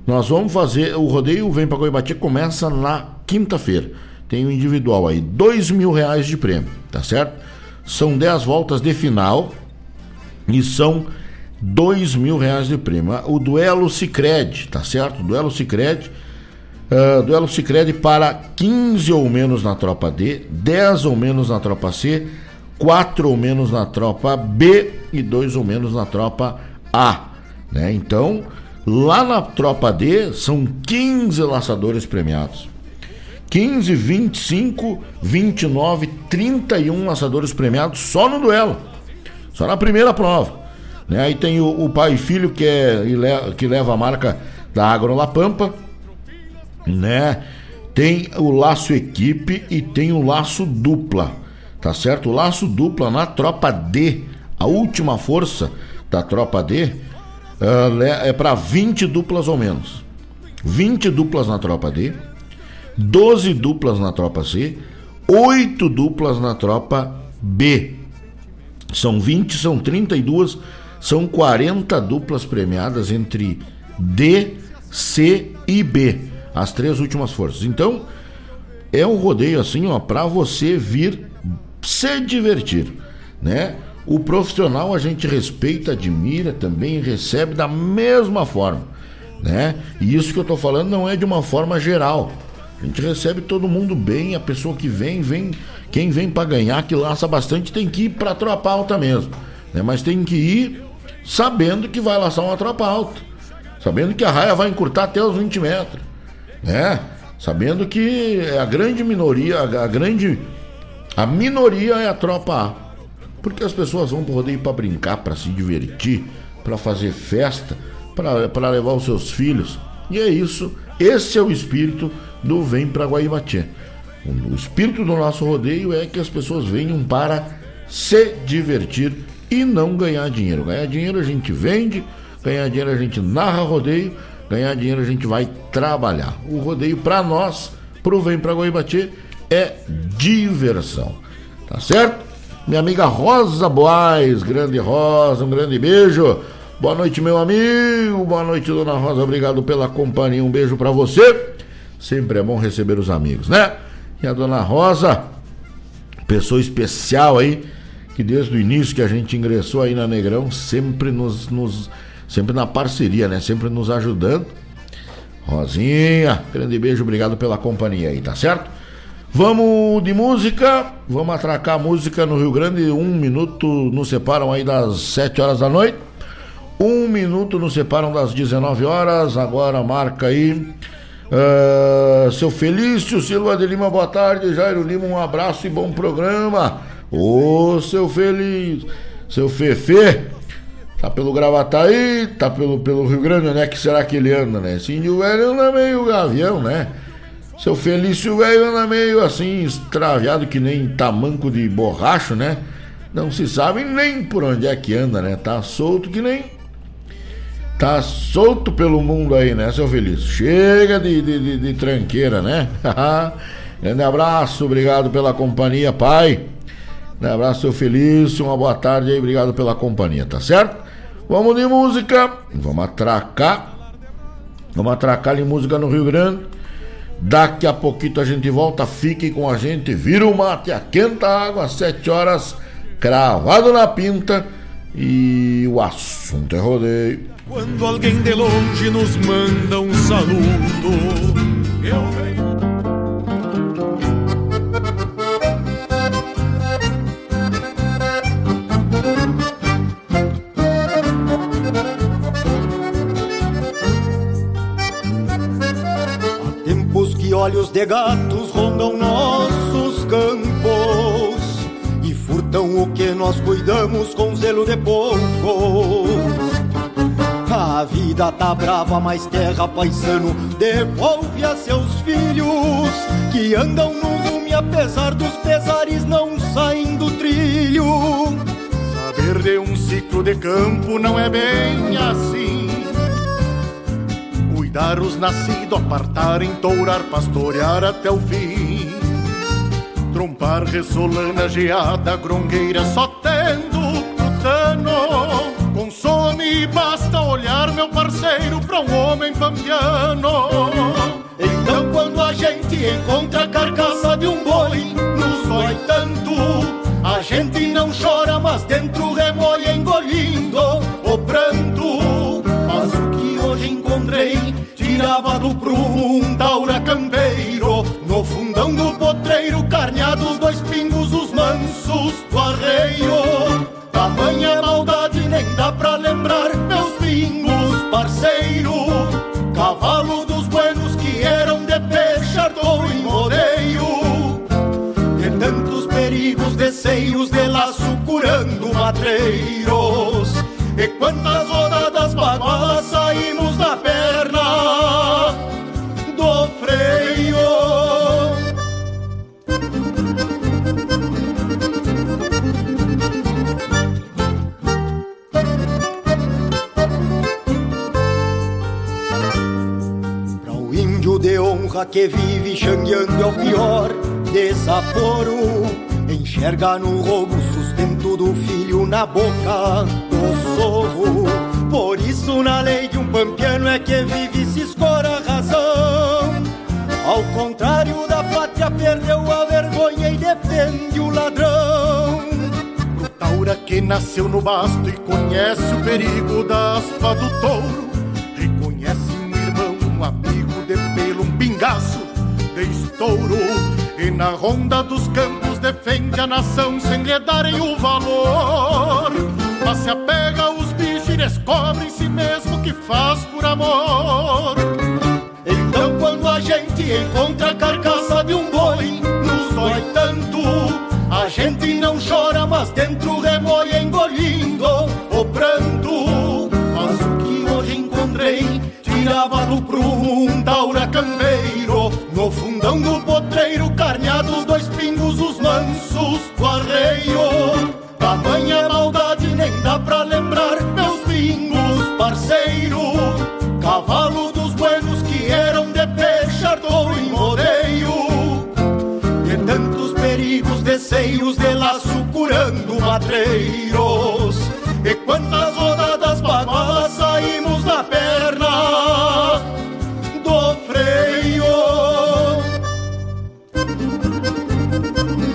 Nós vamos fazer o rodeio Vem pra Guaíba Tchê, começa na quinta-feira. Tem um individual aí, dois mil reais de prêmio, tá certo? São dez voltas de final e são dois mil reais de prêmio. O duelo Sicredi, tá certo? O duelo Sicredi. Uh, duelo Sicredi para quinze ou menos na tropa D, dez ou menos na tropa C, quatro ou menos na tropa B e dois ou menos na tropa A, né? Então, lá na tropa D são quinze laçadores premiados. quinze, vinte e cinco, vinte e nove, trinta e um laçadores premiados só no duelo. Só na primeira prova, né? Aí tem o, o pai e filho que, é, que leva a marca da Agro La Pampa, né? Tem o laço equipe e tem o laço dupla, tá certo? O laço dupla na tropa D, a última força da tropa D, uh, é para vinte duplas ou menos. vinte duplas na tropa D, doze duplas na tropa C, oito duplas na tropa B. São vinte, são trinta e duas, são quarenta duplas premiadas entre D, C e B, as três últimas forças. Então, é um rodeio assim, ó, pra você vir se divertir, né? O profissional a gente respeita, admira também, recebe da mesma forma, né? E isso que eu tô falando não é de uma forma geral. A gente recebe todo mundo bem, a pessoa que vem, vem, quem vem pra ganhar, que laça bastante, tem que ir pra tropa alta mesmo, né? Mas tem que ir sabendo que vai laçar uma tropa alta, sabendo que a raia vai encurtar até os vinte metros, né? Sabendo que a grande minoria, a grande, a minoria é a tropa A, porque as pessoas vão pro rodeio para brincar, para se divertir, para fazer festa, para levar os seus filhos, e é isso, esse é o espírito do Vem pra Guaíba Tchê. O espírito do nosso rodeio é que as pessoas venham para se divertir e não ganhar dinheiro. Ganhar dinheiro a gente vende, ganhar dinheiro a gente narra rodeio, ganhar dinheiro a gente vai trabalhar. O rodeio pra nós, pro Vem pra Guaíba Tchê, é diversão, tá certo? Minha amiga Rosa Boaz, grande Rosa, um grande beijo. Boa noite, meu amigo, boa noite, dona Rosa, obrigado pela companhia, um beijo pra você. Sempre é bom receber os amigos, né? E a dona Rosa, pessoa especial aí, que desde o início que a gente ingressou aí na Negrão, sempre nos... nos sempre na parceria, né? Sempre nos ajudando. Rosinha, grande beijo, obrigado pela companhia aí, tá certo? Vamos de música, vamos atracar a música no Rio Grande. Um minuto nos separam aí das sete horas da noite. Um minuto nos separam das dezenove horas. Agora marca aí. Uh, seu Felício Silva de Lima, boa tarde. Jairo Lima, um abraço e bom programa. Ô, seu Felício, seu Fefe. Tá pelo Gravataí, tá pelo, pelo Rio Grande, né? Que será que ele anda, né? Esse índio velho anda meio gavião, né? Seu Felício velho anda meio assim, extraviado que nem tamanco de borracho, né? Não se sabe nem por onde é que anda, né? Tá solto que nem... Tá solto pelo mundo aí, né, seu Felício? Chega de, de, de, de tranqueira, né? Grande abraço, obrigado pela companhia, pai. Um abraço, seu Felício, uma boa tarde aí, obrigado pela companhia, tá certo? Vamos de música, vamos atracar, vamos atracar de música no Rio Grande. Daqui a pouquinho a gente volta, fiquem com a gente, vira o mate, aquenta a água, às sete horas, cravado na pinta, e o assunto é rodeio. Quando alguém de longe nos manda um saludo, eu venho. Olhos de gatos rondam nossos campos e furtam o que nós cuidamos com zelo de poucos. A vida tá brava, mas terra paisano devolve a seus filhos que andam no lume, apesar dos pesares não saem do trilho. Saber de um ciclo de campo não é bem assim. Cuidar os nascidos, apartar, entourar, pastorear até o fim. Trompar, ressolana, geada, grongueira, só tendo tutano. Consome e basta olhar, meu parceiro, pra um homem pambiano. Então quando a gente encontra a carcaça de um boi, nos dói tanto, a gente não colhindo o pranto, mas o que hoje encontrei tirava do prumo um taura campeiro. No fundão do potreiro, carneados dois pingos, os mansos do arreio. Tamanha maldade nem dá pra lembrar meus pingos, parceiro. Cavalos dos buenos que eram de peixar ou em rodeio, de tantos perigos, deceios de laço curando matreiros. E quantas rodadas bagualas saímos da perna do freio. De honra que vive xangueando é o pior desaforo. Enxerga no rogo o sustento do filho na boca do sorro. Por isso na lei de um pampiano é que vive se escora a razão. Ao contrário da pátria perdeu a vergonha e defende o ladrão. O taura que nasceu no basto e conhece o perigo da aspa do touro. Reconhece um irmão, um amigo de pelo, um pingaço de estouro. E na ronda dos campos defende a nação sem lhe darem o valor. Mas se apega aos bichos e descobre em si mesmo que faz por amor. Então quando a gente encontra a carcaça de um boi, nos dói tanto. A gente não chora, mas dentro remoi engolindo o pranto. Mas o que hoje encontrei tirava no prumo um taura campeiro. No fundão do potreiro, carneados dois pingos, os mansos do arreio. Tamanha maldade nem dá pra lembrar meus pingos, parceiro. Cavalos dos buenos que eram de peixar ou em rodeio, de tantos perigos, deceios de laço curando matreiros. E quantas rodadas bagualas saímos da perna do freio.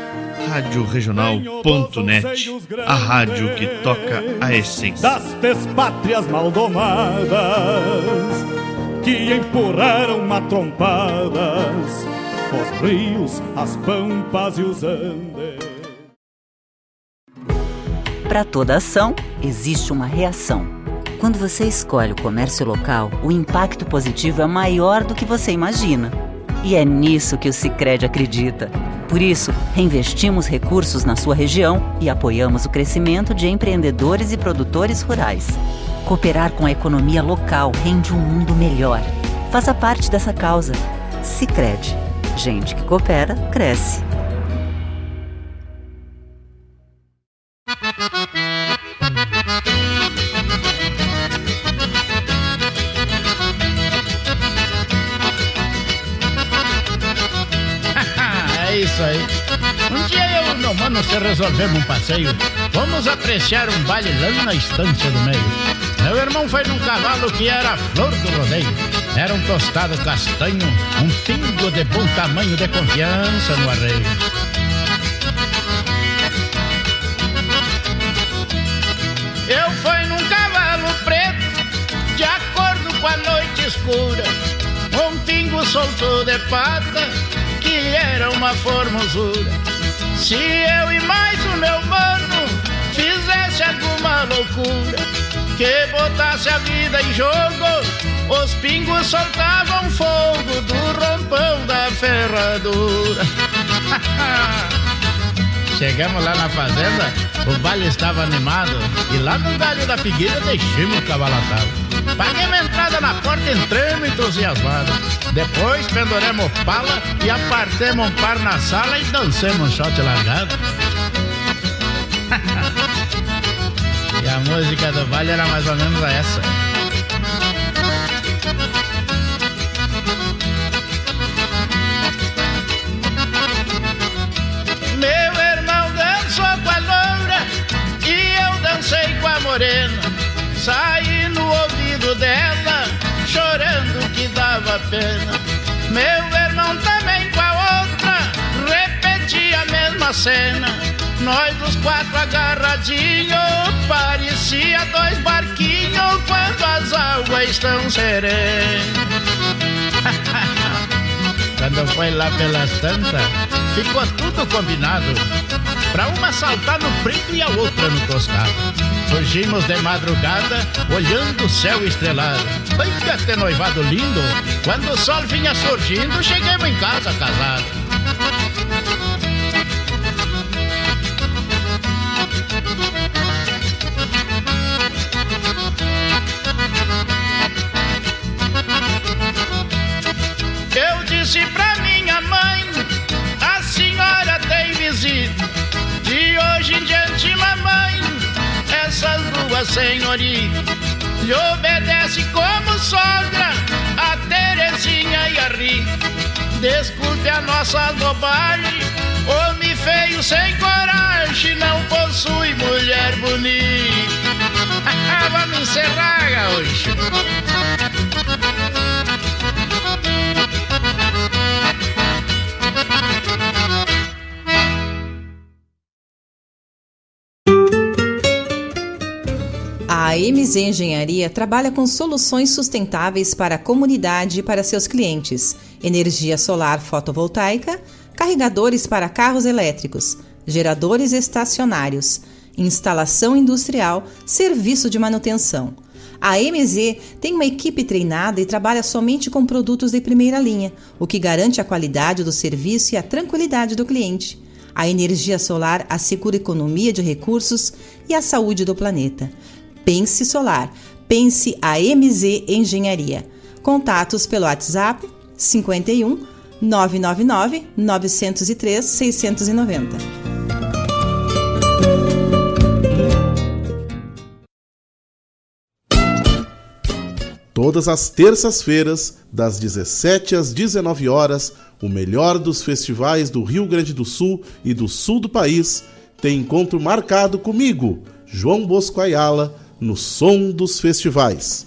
Rádio Regional ponto net, a rádio que toca a essência das despátrias maldomadas que empurraram matrompadas os rios, as pampas e os andes. Para toda ação, existe uma reação. Quando você escolhe o comércio local, o impacto positivo é maior do que você imagina. E é nisso que o Sicredi acredita. Por isso, reinvestimos recursos na sua região e apoiamos o crescimento de empreendedores e produtores rurais. Cooperar com a economia local rende um mundo melhor. Faça parte dessa causa. Sicredi. Gente que coopera, cresce. Um dia eu e meu mano se resolvemos um passeio. Vamos apreciar um baile lá na estância do meio. Meu irmão foi num cavalo que era a flor do rodeio. Era um tostado castanho, um pingo de bom tamanho, de confiança no arreio. Eu fui num cavalo preto, de acordo com a noite escura. Um pingo soltou de pata, que era uma formosura. Se eu e mais o meu mano fizesse alguma loucura, que botasse a vida em jogo, os pingos soltavam fogo do rompão da ferradura. Chegamos lá na fazenda, o baile estava animado, e lá no galho da figueira deixamos o cavalo atado. Paguei uma entrada na porta, entramos entusiasmados. Depois penduremos pala e apartemos um par na sala e dancemos um shot largado. E a música do baile era mais ou menos essa. Meu irmão dançou com a loura e eu dancei com a morena. Saí no ouvido dela, chorando que dava pena. Meu irmão também com a outra, repetia a mesma cena. Nós os quatro agarradinhos, parecia dois barquinhos quando as águas estão serenas. Quando foi lá pelas tantas, ficou tudo combinado, pra uma saltar no prego e a outra no tostado. Surgimos de madrugada, olhando o céu estrelado. Foi até noivado lindo, quando o sol vinha surgindo, chegamos em casa casado. Disse pra minha mãe, a senhora tem visita. De hoje em diante, mamãe, essas duas senhoritas lhe obedece como sogra, a Terezinha e a Rita. Desculpe a nossa bobagem, homem feio sem coragem não possui mulher bonita. Vamos encerrar, gaúcho. A M Z Engenharia trabalha com soluções sustentáveis para a comunidade e para seus clientes. Energia solar fotovoltaica, carregadores para carros elétricos, geradores estacionários, instalação industrial, serviço de manutenção. A M Z tem uma equipe treinada e trabalha somente com produtos de primeira linha, o que garante a qualidade do serviço e a tranquilidade do cliente. A energia solar assegura a economia de recursos e a saúde do planeta. Pense Solar, pense a M Z Engenharia. Contatos pelo WhatsApp cinquenta e um, nove nove nove, nove zero três, seis nove zero. Todas as terças-feiras, das dezessete às dezenove horas, o melhor dos festivais do Rio Grande do Sul e do sul do país tem encontro marcado comigo, João Bosco Ayala, no som dos festivais.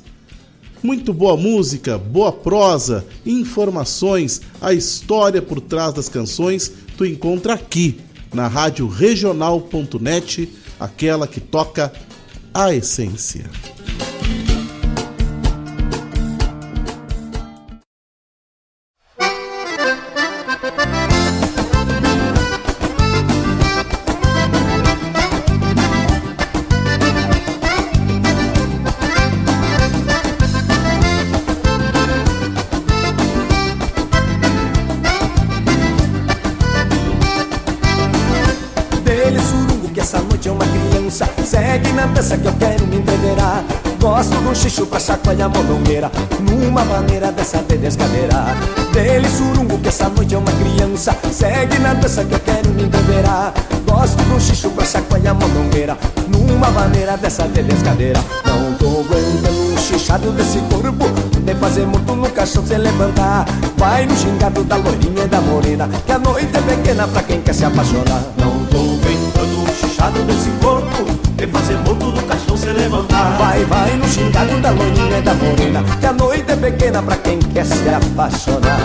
Muito boa música, boa prosa, informações, a história por trás das canções, tu encontra aqui, na Rádio Regional ponto net, aquela que toca a essência. Xixo pra chacoalha molongueira, numa maneira dessa de descadeira. Dele surungo que essa noite é uma criança, segue na dança que eu quero me embeberar. Gosto do xixo pra chacoalha molongueira, numa maneira dessa de descadeira. Não tô aguentando um xixado desse corpo, de fazer morto no caixão sem levantar. Vai no xingado da loirinha e da morena, que a noite é pequena pra quem quer se apaixonar. Não tô aguentando um xixado desse corpo, de fazer morto no caixão se levantar. Vai, vai no xingado da loirinha e da morena, que a noite é pequena pra quem quer se apaixonar.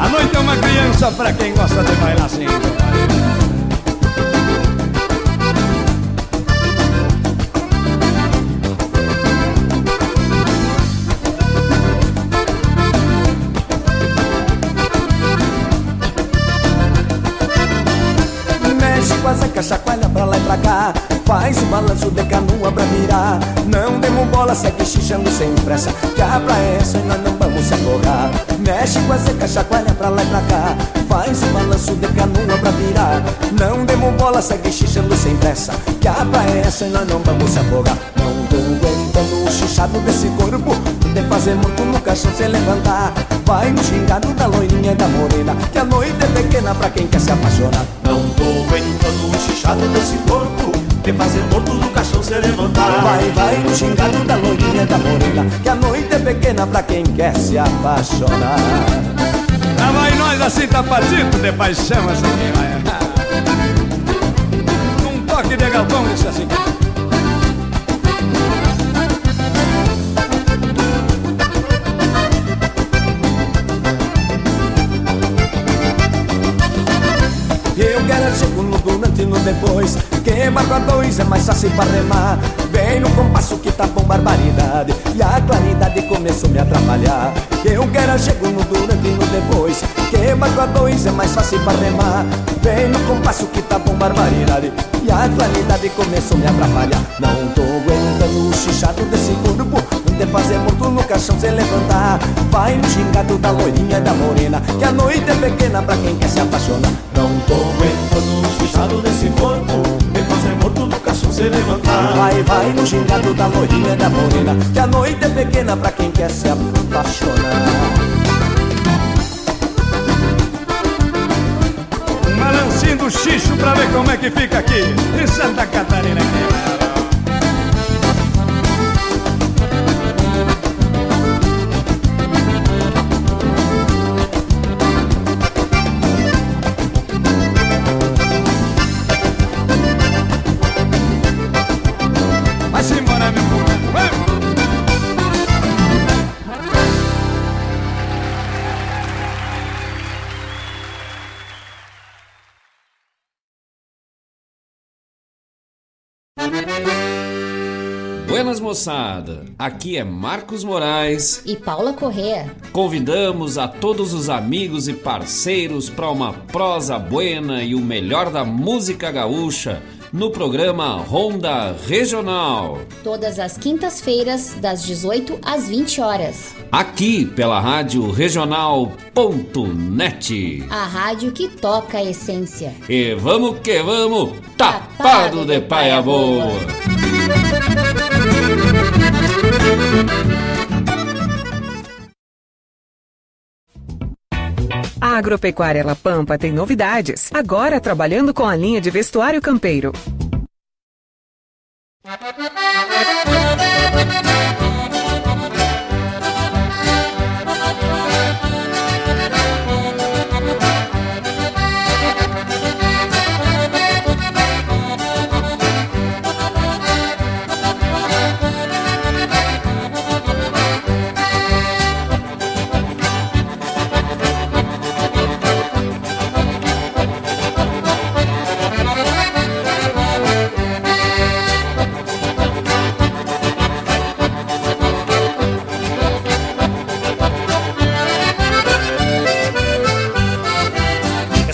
A noite é uma criança pra quem gosta de bailar assim. Mexe com a zaca, chacoalha pra pra lá e pra cá. Faz o balanço de canoa pra virar. Não demos bola, segue xixando sem pressa, que a praia é essa e nós não vamos se afogar. Mexe com a seca, chacoalha pra lá e pra cá. Faz o balanço de canoa pra virar. Não demos bola, segue xixando sem pressa, que a praia é essa e nós não vamos se afogar. Não tô aguentando o xixado desse corpo, de fazer muito no caixão se levantar. Vai no xingado da loirinha e da morena, que a noite é pequena pra quem quer se apaixonar. Não tô aguentando o xixado desse corpo, de fazer morto no caixão se levantar. Vai, vai no xingado da loirinha da morena, que a noite é pequena pra quem quer se apaixonar. Lá vai nós assim, tapadito de paixão, assim vai. Um toque de galpão, isso assim. Eu quero jogo no durante e no depois, que barco a dois é mais fácil pra remar. Vem no compasso que tá bom barbaridade, e a claridade começou a me atrapalhar. Eu quero jogo no durante e no depois, que barco a dois é mais fácil pra remar. Vem no compasso que tá bom barbaridade, e a claridade começou a me atrapalhar. Não tô aguentando o xixado desse corpo, de fazer morto no caixão sem levantar. Vai no xingado da loirinha e da morena, que a noite é pequena pra quem quer se apaixonar. Não tô aguentando o xixado desse corpo, de fazer morto no caixão sem levantar. Vai, vai no xingado da loirinha e da morena, que a noite é pequena pra quem quer se apaixonar. Um balancinho do xixo pra ver como é que fica aqui em Santa Catarina. Buenas moçada, aqui é Marcos Moraes e Paula Corrêa. Convidamos a todos os amigos e parceiros para uma prosa buena e o melhor da música gaúcha no programa Ronda Regional, todas as quintas-feiras das dezoito às vinte horas, aqui pela Rádio Regional ponto net, a rádio que toca a essência. E vamos que vamos, tapado, tapado de paia boa. A Agropecuária La Pampa tem novidades, agora trabalhando com a linha de vestuário campeiro.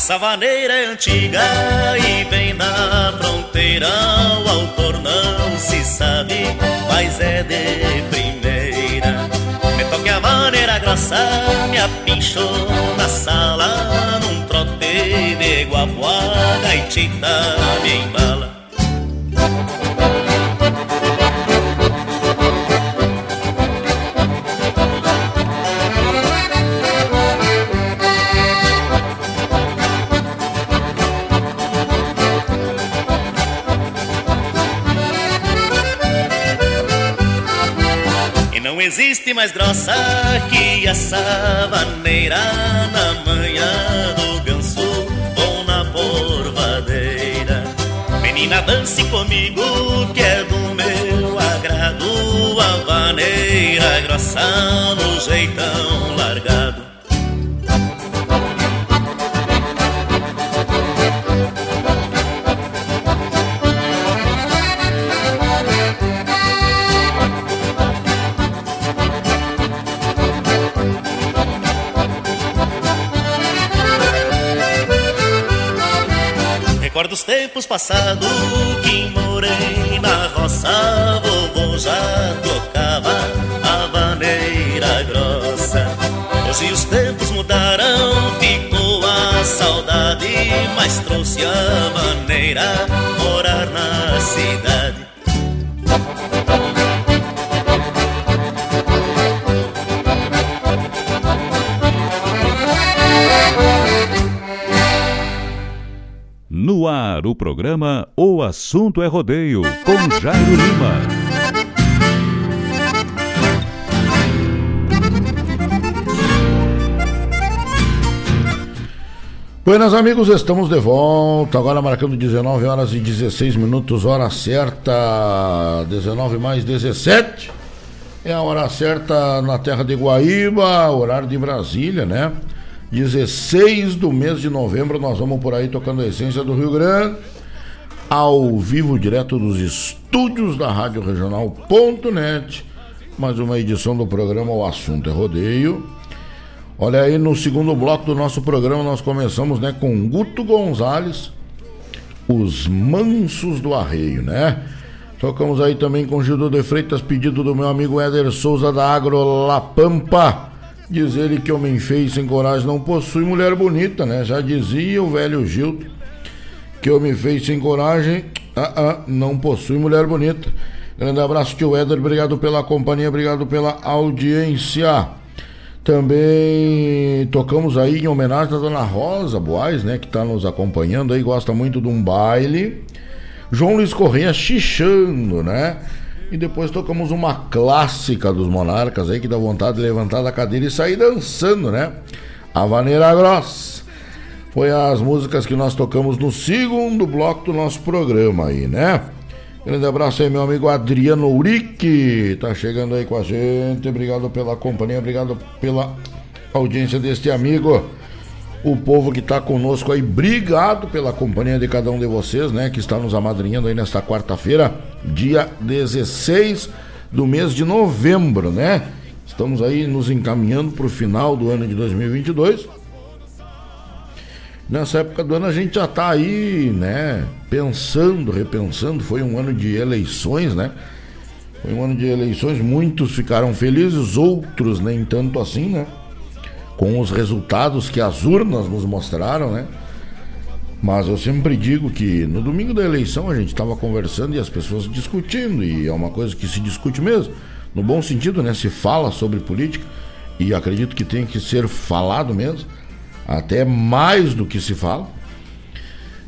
Essa maneira é antiga e vem da fronteira, o autor não se sabe, mas é de primeira. Me toque a maneira grossa, me apinchou na sala, num trote de guapuá, gaitita me embala. Existe mais grossa que a savaneira, na manhã do ganso ou na porvadeira. Menina, dance comigo que é do meu agrado, a vaneira grossa no jeitão largado. recordo os tempos passados que morei na roça, vovô já tocava a vaneira grossa. Hoje os tempos mudaram, ficou a saudade, mas trouxe a maneira morar na cidade. No ar, o programa O Assunto é Rodeio, com Jairo Lima. Buenas, amigos, estamos de volta, agora marcando dezenove horas e dezesseis minutos, hora certa, dezenove mais dezessete, é a hora certa na terra de Guaíba, horário de Brasília, né? dezesseis do mês de novembro, nós vamos por aí tocando a essência do Rio Grande, ao vivo, direto dos estúdios da Rádio Regional ponto net, mais uma edição do programa O Assunto é Rodeio. Olha aí, no segundo bloco do nosso programa, nós começamos, né, com Guto Gonzalez, Os Mansos do Arreio, né? Tocamos aí também com Gildo de Freitas, pedido do meu amigo Éder Souza, da Agro La Pampa. Diz ele que homem feio sem coragem não possui mulher bonita, né? Já dizia o velho Gildo que homem feio sem coragem ah, ah, não possui mulher bonita. Grande abraço, tio Éder, obrigado pela companhia, obrigado pela audiência. Também tocamos aí em homenagem à dona Rosa Boaz, né? Que tá nos acompanhando aí, gosta muito de um baile. João Luiz Correia xixando, né? E depois tocamos uma clássica dos Monarcas aí, que dá vontade de levantar da cadeira e sair dançando, né? A Vaneira Grossa. Foi as músicas que nós tocamos no segundo bloco do nosso programa aí, né? Grande abraço aí, meu amigo Adriano Urique, tá chegando aí com a gente. Obrigado pela companhia, obrigado pela audiência deste amigo. O povo que tá conosco aí, obrigado pela companhia de cada um de vocês, né? Que está nos amadrinhando aí nesta quarta-feira, dia dezesseis do mês de novembro, né? Estamos aí nos encaminhando pro final do ano de dois mil e vinte e dois. Nessa época do ano a gente já tá aí, né? Pensando, repensando, foi um ano de eleições, né? Foi um ano de eleições, muitos ficaram felizes, outros nem tanto assim, né? Com os resultados que as urnas nos mostraram, né? Mas eu sempre digo que no domingo da eleição a gente estava conversando e as pessoas discutindo, e é uma coisa que se discute mesmo, no bom sentido, né? Se fala sobre política, e acredito que tem que ser falado mesmo, até mais do que se fala.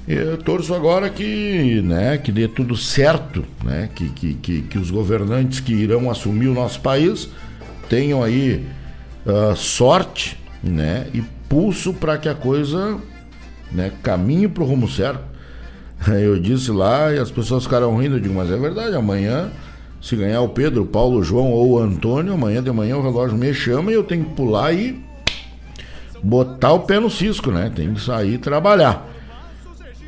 Eu torço agora que, né, que dê tudo certo, né? Que, que, que, que os governantes que irão assumir o nosso país tenham aí uh, sorte, né, e pulso para que a coisa, né, caminhe para o rumo certo. Eu disse lá e as pessoas ficaram rindo, eu digo, mas é verdade, amanhã se ganhar o Pedro, o Paulo, o João ou o Antônio, amanhã de manhã o relógio me chama e eu tenho que pular e botar o pé no cisco, né, tem que sair e trabalhar.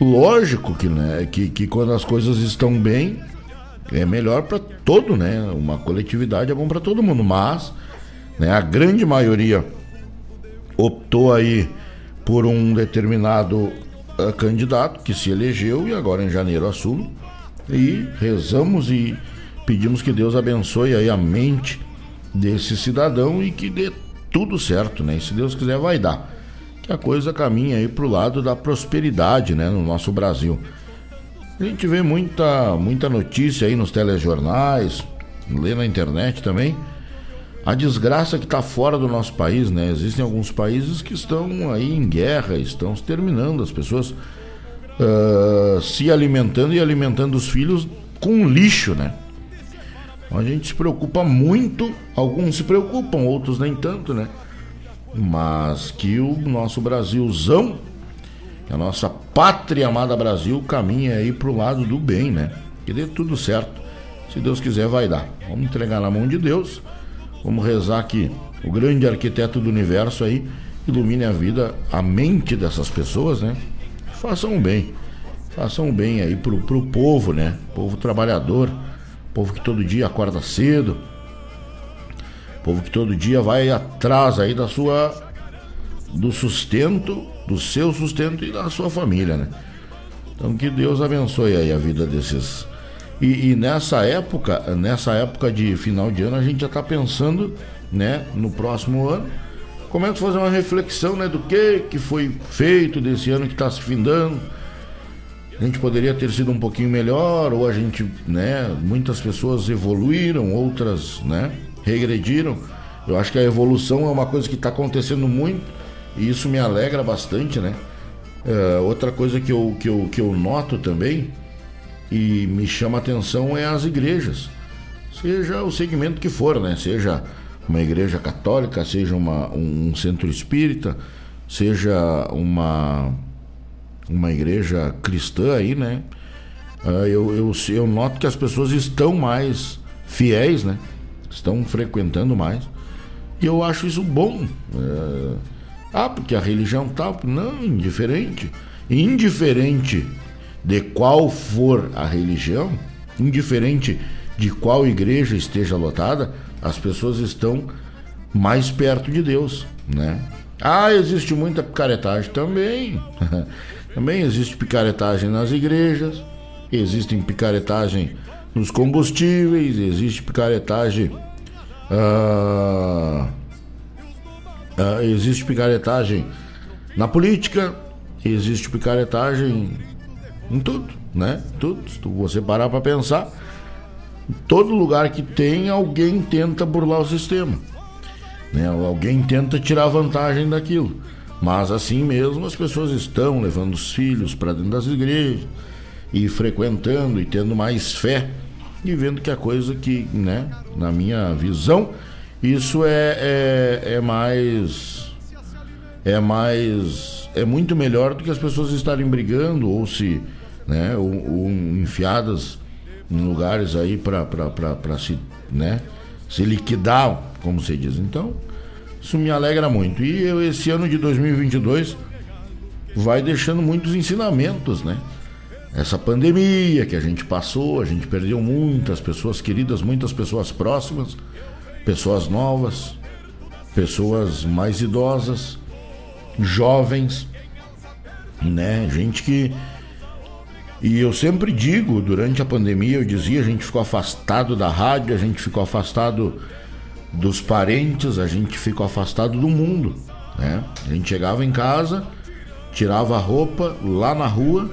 Lógico que, né, que, que quando as coisas estão bem é melhor para todo, né, uma coletividade é bom para todo mundo, mas, né, a grande maioria optou aí por um determinado uh, candidato que se elegeu e agora em janeiro assume, e rezamos e pedimos que Deus abençoe aí a mente desse cidadão e que dê tudo certo, né? E se Deus quiser vai dar, que a coisa caminha aí pro lado da prosperidade, né? No nosso Brasil a gente vê muita, muita notícia aí nos telejornais, lê na internet também a desgraça que está fora do nosso país, né? Existem alguns países que estão aí em guerra, estão se terminando, as pessoas uh, se alimentando e alimentando os filhos com lixo, né? A gente se preocupa muito, alguns se preocupam, outros nem tanto, né? Mas que o nosso Brasilzão, a nossa pátria amada Brasil, caminha aí pro lado do bem, né? Que dê tudo certo, se Deus quiser vai dar. Vamos entregar na mão de Deus. Vamos rezar que o grande arquiteto do universo aí ilumine a vida, a mente dessas pessoas, né? Façam o bem. Façam o bem aí pro, pro povo, né? Povo trabalhador, povo que todo dia acorda cedo, povo que todo dia vai atrás aí da sua, do sustento, do seu sustento e da sua família, né? Então que Deus abençoe aí a vida desses. E, e nessa época, nessa época de final de ano, a gente já está pensando, né, no próximo ano. Começa a fazer uma reflexão, né, do que, que foi feito desse ano que está se findando. A gente poderia ter sido um pouquinho melhor, ou a gente, né, muitas pessoas evoluíram, outras, né, regrediram. Eu acho que a evolução é uma coisa que está acontecendo muito e isso me alegra bastante, né? Uh, outra coisa que eu, que, eu, que eu noto também e me chama a atenção é as igrejas, seja o segmento que for, né? Seja uma igreja católica, seja uma, um centro espírita, seja uma... uma igreja cristã aí, né? Eu, eu, eu noto que as pessoas estão mais fiéis, né? Estão frequentando mais. E eu acho isso bom. É... Ah, porque a religião tal... Não, indiferente. Indiferente de qual for a religião, indiferente de qual igreja esteja lotada, as pessoas estão mais perto de Deus, né? Ah, existe muita picaretagem também. Também existe picaretagem nas igrejas, existem picaretagem nos combustíveis, existe picaretagem, uh, uh, existe picaretagem na política, existe picaretagem em tudo, né? Tudo. Se você parar para pensar, em todo lugar que tem, alguém tenta burlar o sistema, né? Alguém tenta tirar vantagem daquilo. Mas assim mesmo as pessoas estão levando os filhos para dentro das igrejas e frequentando e tendo mais fé e vendo que a coisa que, né, na minha visão, isso é, é, é mais, é mais, é muito melhor do que as pessoas estarem brigando ou se, né, ou, ou enfiadas em lugares aí para se, né, se liquidar, como se diz. Então, isso me alegra muito. E eu, esse ano de dois mil e vinte e dois vai deixando muitos ensinamentos, né? Essa pandemia que a gente passou, a gente perdeu muitas pessoas queridas, muitas pessoas próximas, pessoas novas, pessoas mais idosas, jovens, né? Gente que... E eu sempre digo, durante a pandemia, eu dizia, a gente ficou afastado da rádio, a gente ficou afastado... dos parentes, a gente ficou afastado do mundo, né? A gente chegava em casa, tirava a roupa lá na rua,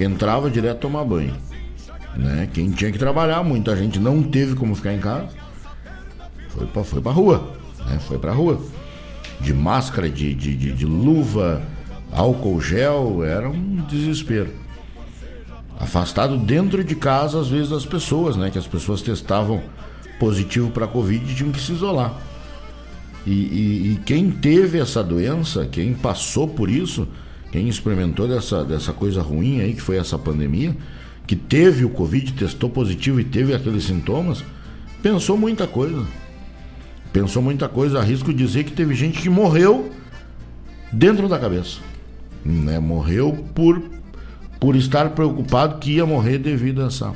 entrava direto tomar banho, né? Quem tinha que trabalhar, muita gente não teve como ficar em casa, foi pra, foi pra rua, né? Foi pra rua, de máscara, de, de, de, de luva, álcool gel, era um desespero. Afastado dentro de casa, às vezes, das pessoas, né? Que as pessoas testavam positivo para a Covid, tinha que se isolar. E, e, e quem teve essa doença, quem passou por isso, quem experimentou dessa, dessa coisa ruim aí, que foi essa pandemia, que teve o Covid, testou positivo e teve aqueles sintomas, pensou muita coisa. Pensou muita coisa, arrisco dizer que teve gente que morreu dentro da cabeça, né? Morreu por, por estar preocupado que ia morrer devido a essa...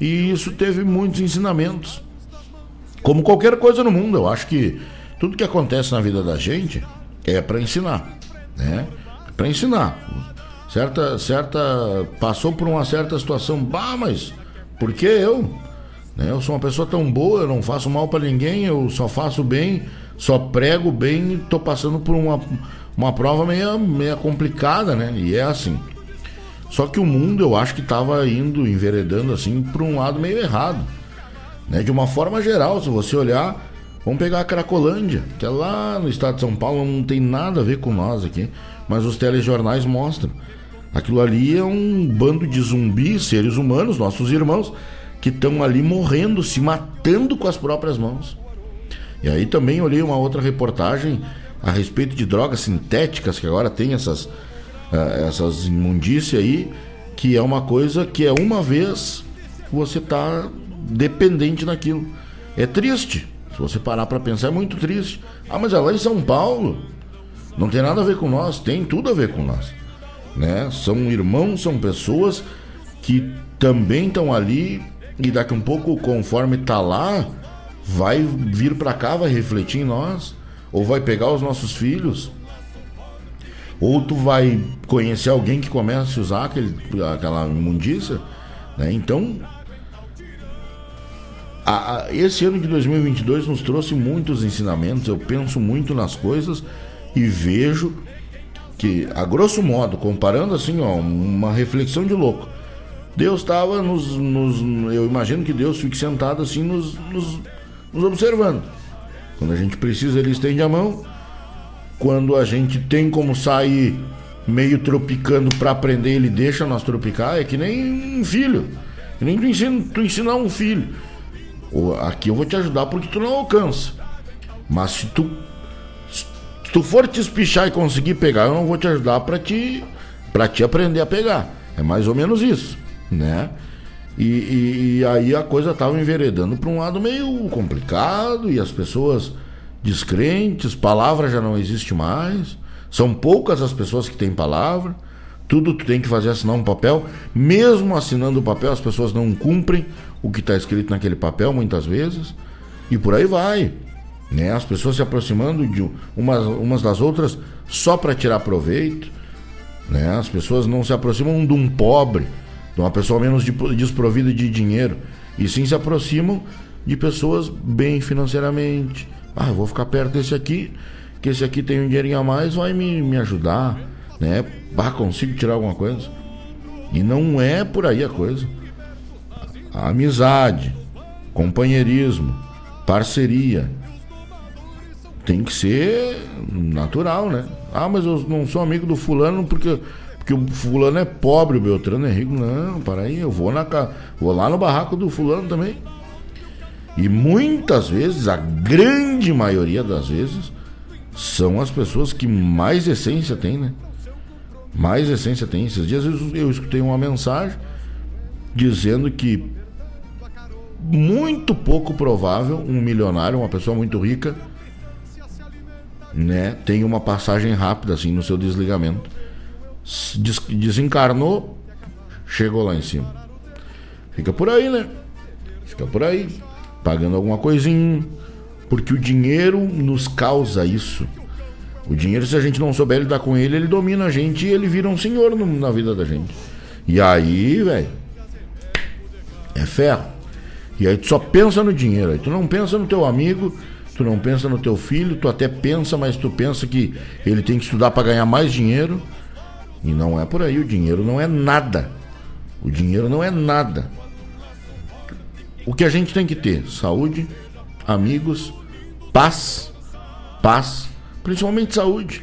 E isso teve muitos ensinamentos. Como qualquer coisa no mundo, eu acho que tudo que acontece na vida da gente é para ensinar, né? É para ensinar. Certa, certa, passou por uma certa situação, bah, mas por que eu? Né? Eu sou uma pessoa tão boa, eu não faço mal para ninguém, eu só faço bem, só prego bem e tô passando por uma, uma prova meio, meio complicada, né? E é assim. Só que o mundo, eu acho que estava indo, enveredando assim, para um lado meio errado, né? De uma forma geral, se você olhar, vamos pegar a Cracolândia, que é lá no estado de São Paulo, não tem nada a ver com nós aqui, mas os telejornais mostram. Aquilo ali é um bando de zumbis, seres humanos, nossos irmãos, que estão ali morrendo, se matando com as próprias mãos. E aí também olhei uma outra reportagem a respeito de drogas sintéticas, que agora tem essas... essas imundícias aí, que é uma coisa que é uma vez você tá dependente daquilo. É triste, se você parar para pensar, é muito triste. Ah, mas é lá em São Paulo, não tem nada a ver com nós, tem tudo a ver com nós, né? São irmãos, são pessoas que também estão ali e daqui um pouco, conforme tá lá, vai vir para cá, vai refletir em nós, ou vai pegar os nossos filhos, ou tu vai conhecer alguém que comece a usar aquele, aquela imundícia, né? Então a, a, esse ano de dois mil e vinte e dois nos trouxe muitos ensinamentos. Eu penso muito nas coisas e vejo que, a grosso modo, comparando assim, ó, uma reflexão de louco, Deus estava nos, nos... Eu imagino que Deus fique sentado assim nos, nos, nos observando. Quando a gente precisa, ele estende a mão. Quando a gente tem como sair meio tropicando para aprender, ele deixa nós tropicar. É que nem um filho, que nem tu, ensina, tu ensinar um filho: aqui eu vou te ajudar porque tu não alcança, mas se tu, se tu for te espichar e conseguir pegar, eu não vou te ajudar para te, para te aprender a pegar. É mais ou menos isso, né? E, e, e aí a coisa estava enveredando para um lado meio complicado, e as pessoas descrentes, palavra já não existe mais, são poucas as pessoas que têm palavra, tudo tu tem que fazer assinar um papel, mesmo assinando o papel as pessoas não cumprem o que está escrito naquele papel muitas vezes, e por aí vai, né? As pessoas se aproximando de umas, umas das outras só para tirar proveito, né? As pessoas não se aproximam de um pobre, de uma pessoa menos de, desprovida de dinheiro, e sim se aproximam de pessoas bem financeiramente. Ah, eu vou ficar perto desse aqui, que esse aqui tem um dinheirinho a mais, vai me, me ajudar, né? Ah, consigo tirar alguma coisa. E não é por aí a coisa. A amizade, companheirismo, parceria tem que ser natural, né? Ah, mas eu não sou amigo do fulano porque... Porque o fulano é pobre, o Beltrano é rico. Não, para aí, eu vou, na, vou lá no barraco do fulano também. E muitas vezes, a grande maioria das vezes, são as pessoas que mais essência tem, né? Mais essência tem. Esses dias eu, eu escutei uma mensagem dizendo que muito pouco provável um milionário, uma pessoa muito rica, né, tem uma passagem rápida assim no seu desligamento. Desencarnou, chegou lá em cima. Fica por aí, né? Fica por aí, pagando alguma coisinha, porque o dinheiro nos causa isso. O dinheiro, se a gente não souber lidar com ele, ele domina a gente e ele vira um senhor no, na vida da gente. E aí, velho, é ferro. E aí tu só pensa no dinheiro, aí tu não pensa no teu amigo, tu não pensa no teu filho, tu até pensa, mas tu pensa que ele tem que estudar para ganhar mais dinheiro. E não é por aí, o dinheiro não é nada. O dinheiro não é nada. O que a gente tem que ter? Saúde, amigos, paz, paz, principalmente saúde.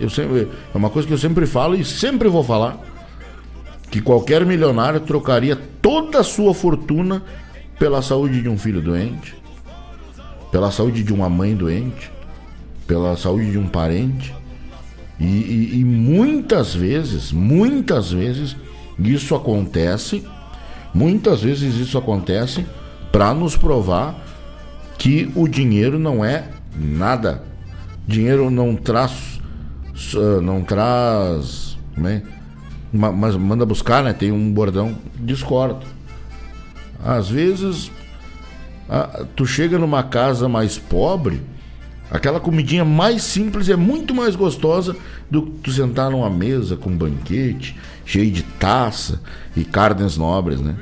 Eu sempre, é uma coisa que eu sempre falo e sempre vou falar, que qualquer milionário trocaria toda a sua fortuna pela saúde de um filho doente, pela saúde de uma mãe doente, pela saúde de um parente. E, e, e muitas vezes, muitas vezes isso acontece, muitas vezes isso acontece para nos provar que o dinheiro não é nada. Dinheiro não traz, não traz, né? Mas manda buscar, né? Tem um bordão, discordo. Às vezes, a, tu chega numa casa mais pobre, aquela comidinha mais simples é muito mais gostosa do que tu sentar numa mesa com banquete, cheio de taça e carnes nobres, né?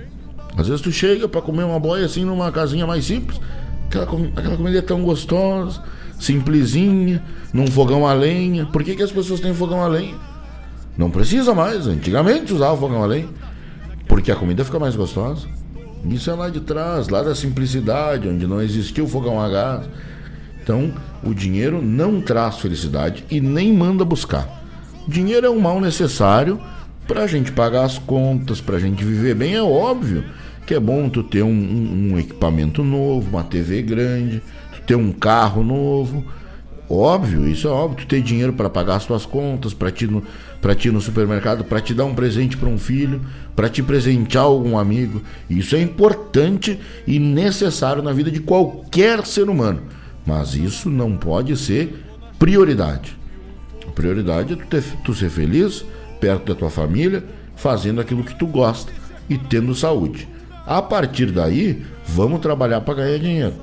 Às vezes tu chega pra comer uma boia assim numa casinha mais simples, aquela, aquela comida é tão gostosa, simplesinha, num fogão a lenha. Por que que as pessoas têm fogão a lenha? Não precisa mais, antigamente usava fogão a lenha, porque a comida fica mais gostosa. Isso é lá de trás, lá da simplicidade, onde não existia o fogão a gás. Então, o dinheiro não traz felicidade e nem manda buscar. O dinheiro é um mal necessário para a gente pagar as contas, para a gente viver bem. É óbvio que é bom tu ter um, um, um equipamento novo, uma T V grande, tu ter um carro novo. Óbvio, isso é óbvio. Tu ter dinheiro para pagar as tuas contas, para te, te ir no supermercado, para te dar um presente para um filho, para te presentear algum amigo. Isso é importante e necessário na vida de qualquer ser humano. Mas isso não pode ser prioridade. A prioridade é tu, ter, tu ser feliz, perto da tua família, fazendo aquilo que tu gosta e tendo saúde. A partir daí, vamos trabalhar para ganhar dinheiro,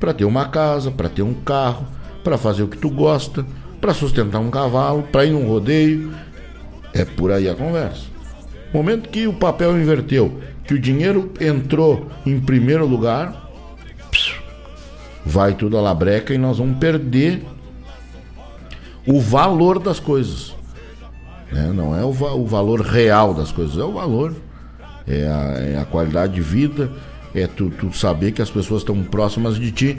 para ter uma casa, para ter um carro, para fazer o que tu gosta, para sustentar um cavalo, para ir num rodeio. É por aí a conversa. Momento que o papel inverteu, que o dinheiro entrou em primeiro lugar, vai tudo a labreca e nós vamos perder o valor das coisas. Né? Não é o, va- o valor real das coisas, é o valor, é a, é a qualidade de vida, é tu, tu saber que as pessoas estão próximas de ti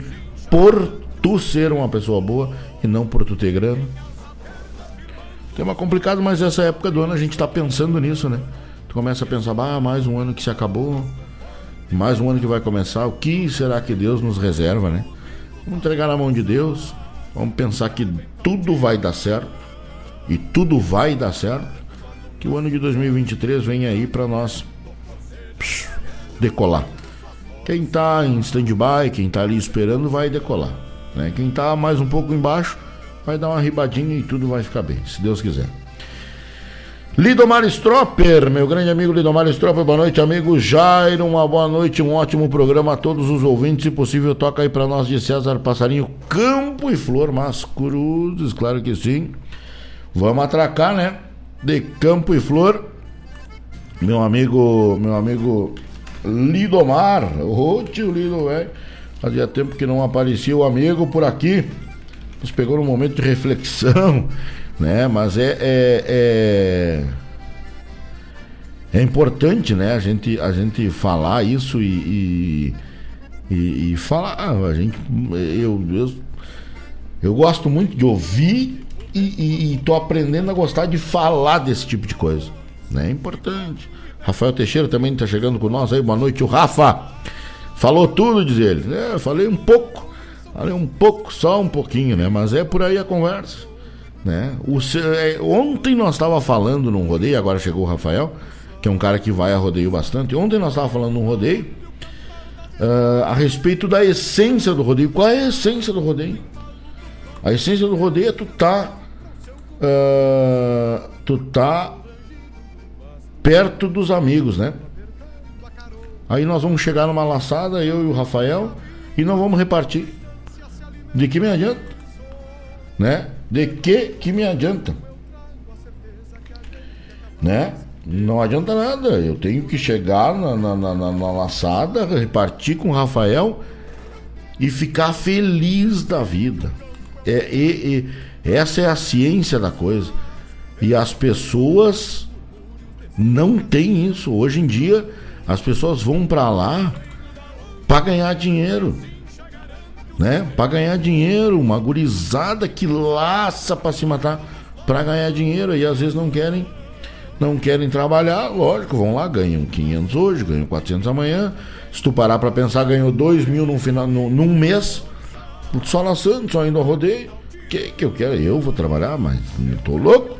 por tu ser uma pessoa boa e não por tu ter grana. Tema complicado, mas essa época do ano a gente tá pensando nisso, né? Tu começa a pensar, ah, mais um ano que se acabou, mais um ano que vai começar, o que será que Deus nos reserva, né? Vamos entregar na mão de Deus, vamos pensar que tudo vai dar certo, e tudo vai dar certo, que o ano de dois mil e vinte e três vem aí pra nós decolar. Quem tá em stand-by, quem tá ali esperando, vai decolar, né? Quem tá mais um pouco embaixo, vai dar uma ribadinha e tudo vai ficar bem, se Deus quiser. Lidomar Stropper, meu grande amigo Lidomar Stropper, boa noite, amigo Jairo, uma boa noite, um ótimo programa a todos os ouvintes, se possível toca aí pra nós de César Passarinho, Campo e Flor, mas cruzes, claro que sim, vamos atracar, né, de Campo e Flor, meu amigo, meu amigo Lidomar, ô tio Lido, velho, fazia tempo que não aparecia o amigo por aqui. Nos pegou num momento de reflexão, né? Mas é, é, é, é importante, né? A gente, a gente falar isso e, e, e, e falar. A gente, eu, eu, eu gosto muito de ouvir e, e, e tô aprendendo a gostar de falar desse tipo de coisa, né? É importante. Rafael Teixeira também tá chegando com nós aí. Boa noite, o Rafa. Falou tudo, diz ele. É, falei um pouco. Olha, um pouco, só um pouquinho, né? Mas é por aí a conversa, né? O, é, ontem nós estávamos falando num rodeio, agora chegou o Rafael, que é um cara que vai a rodeio bastante. Ontem nós estávamos falando num rodeio uh, a respeito da essência do rodeio. Qual é a essência do rodeio? A essência do rodeio é tu tá, uh, tu tá perto dos amigos, né? Aí nós vamos chegar numa laçada, eu e o Rafael, e não vamos repartir. De que me adianta? Né? De que que me adianta? Né? Não adianta nada. Eu tenho que chegar na, na, na, na laçada, repartir com o Rafael e ficar feliz da vida. É, é, é, essa é a ciência da coisa. E as pessoas não têm isso. Hoje em dia, as pessoas vão pra lá pra ganhar dinheiro. Né? Pra ganhar dinheiro, uma gurizada que laça pra se matar pra ganhar dinheiro, e às vezes não querem não querem trabalhar, lógico, vão lá, ganham quinhentos hoje, ganham quatrocentos amanhã, se tu parar pra pensar, ganhou dois mil num, final, num, num mês só laçando, só indo ao rodeio. Que que eu quero? Eu vou trabalhar, mas eu tô louco,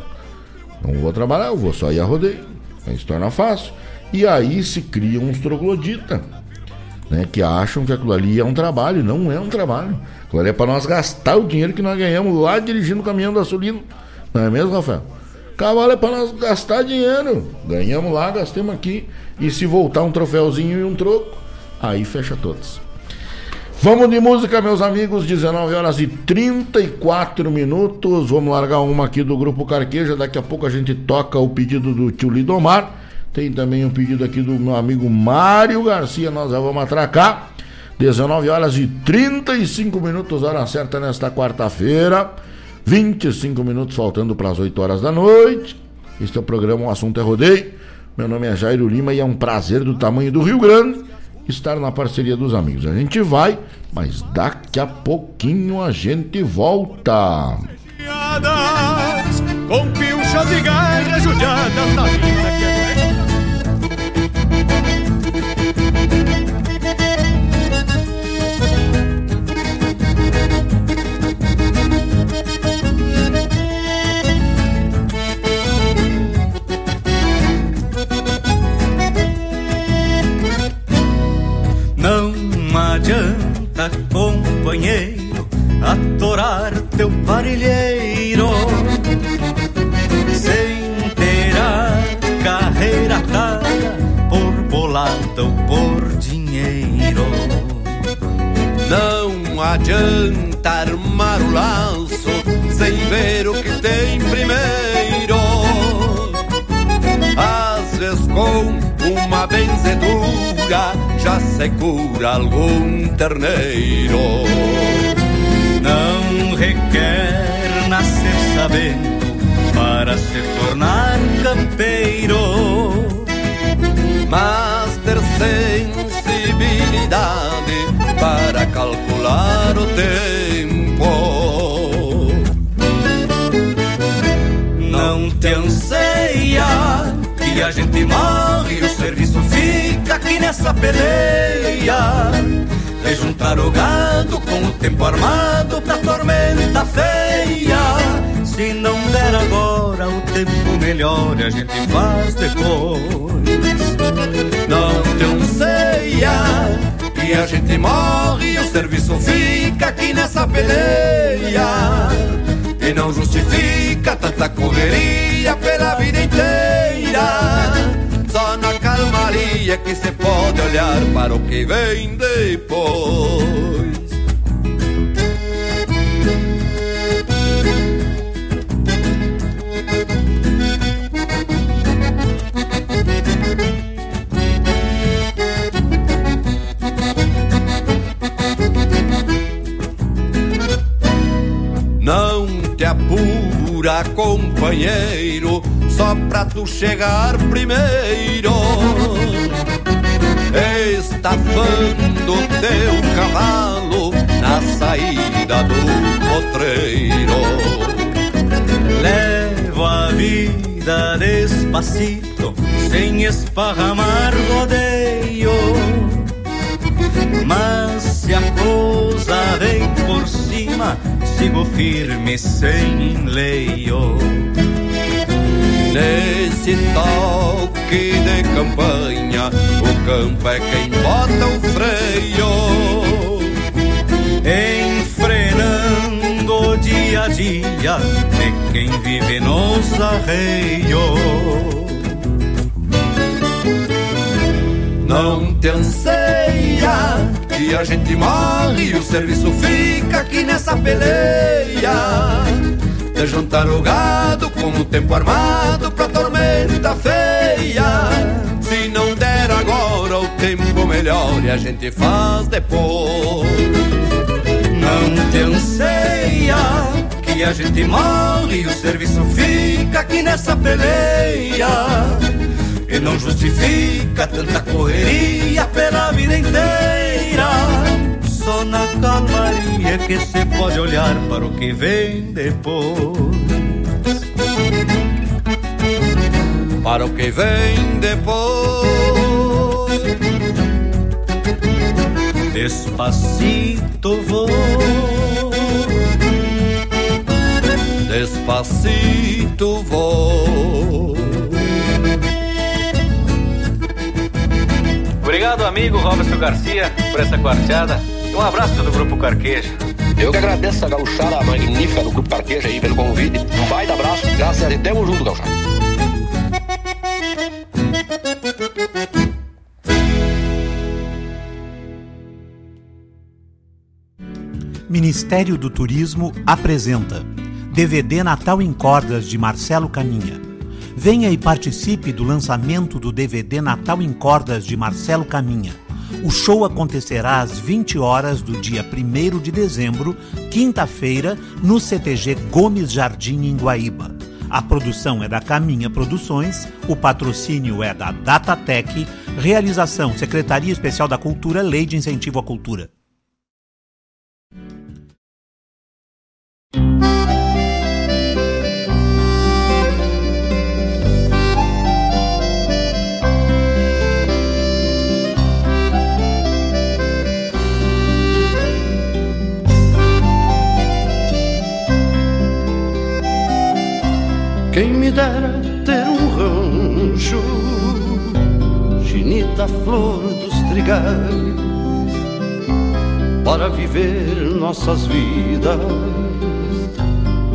não vou trabalhar, eu vou só ir a rodeio, aí se torna fácil, e aí se cria uns trogloditas, né, que acham que aquilo ali é um trabalho. Não é um trabalho. Aquilo ali é para nós gastar o dinheiro que nós ganhamos lá dirigindo o caminhão da Sulina. Não é mesmo, Rafael? Cavalo é para nós gastar dinheiro. Ganhamos lá, gastamos aqui. E se voltar um troféuzinho e um troco, aí fecha todos. Vamos de música, meus amigos. dezenove horas e trinta e quatro minutos. Vamos largar uma aqui do Grupo Carqueja. Daqui a pouco a gente toca o pedido do tio Lidomar. Tem também um pedido aqui do meu amigo Mário Garcia, nós já vamos atracar. dezenove horas e trinta e cinco minutos, hora certa nesta quarta-feira. vinte e cinco minutos faltando para as oito horas da noite. Este é o programa O Assunto é Rodeio. Meu nome é Jairo Lima e é um prazer do tamanho do Rio Grande estar na parceria dos amigos. A gente vai, mas daqui a pouquinho a gente volta. Com pilchas e garras judiadas da vida que é. Não adianta, companheiro, atorar teu parilheiro sem ter a carreira atada por bolada ou por dinheiro. Não adianta armar o laço sem ver benzedura já segura algum terneiro. Não requer nascer sabendo para se tornar campeiro, mas ter sensibilidade para calcular o tempo. Não te anseia que a gente morre e o serviço fica aqui nessa peleia de juntar o gado com o tempo armado pra tormenta feia. Se não der agora, o tempo melhora e a gente faz depois. Não te anseia e a gente morre e o serviço fica aqui nessa peleia e não justifica tanta correria pela vida inteira. Só na calmaria que se pode olhar para o que vem depois. Não te apura, companheiro, só pra tu chegar primeiro, estafando teu cavalo na saída do potreiro. Leva a vida despacito, sem esparramar rodeio, mas se a coisa vem por cima, sigo firme sem enleio. Nesse toque de campanha, o campo é quem bota o freio, enfrenando o dia a dia de quem vive nos arreios. Não te anseia que a gente morre e o serviço fica aqui nessa peleia de juntar o gado com o tempo armado pra tormenta feia. Se não der agora, o tempo melhor e a gente faz depois. Não te anseia que a gente morre e o serviço fica aqui nessa peleia e não justifica tanta correria pela vida inteira. Só na calmaria que se pode olhar para o que vem depois. Para o que vem depois. Despacito vou, despacito vou. Obrigado, amigo Roberto Garcia, por essa quarteada. Um abraço do Grupo Carqueja. Eu que agradeço a gauchada magnífica do Grupo Carqueja aí pelo convite. Um baita abraço, graças a Deus. Tamo junto, gauchada. Ministério do Turismo apresenta D V D Natal em Cordas, de Marcelo Caminha. Venha e participe do lançamento do D V D Natal em Cordas, de Marcelo Caminha. O show acontecerá às vinte horas do dia primeiro de dezembro, quinta-feira, no C T G Gomes Jardim, em Guaíba. A produção é da Caminha Produções, o patrocínio é da Datatec, realização Secretaria Especial da Cultura, Lei de Incentivo à Cultura. Quem me dera ter um rancho, chinita flor dos trigais, para viver nossas vidas,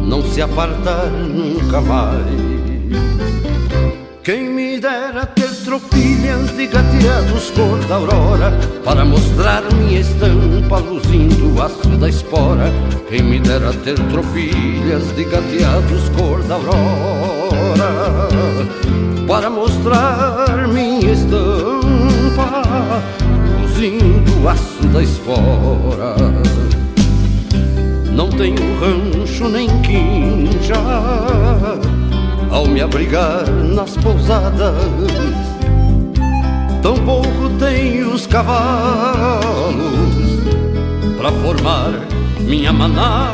não se apartar nunca mais. Quem me dera ter tropilhas de gateados cor da aurora, para mostrar minha estampa luzindo o aço da espora. Quem me dera ter tropilhas de gateados cor da aurora, para mostrar minha estampa laço da esfora. Não tenho rancho nem quincha ao me abrigar nas pousadas, tampouco tenho os cavalos pra formar minha manada,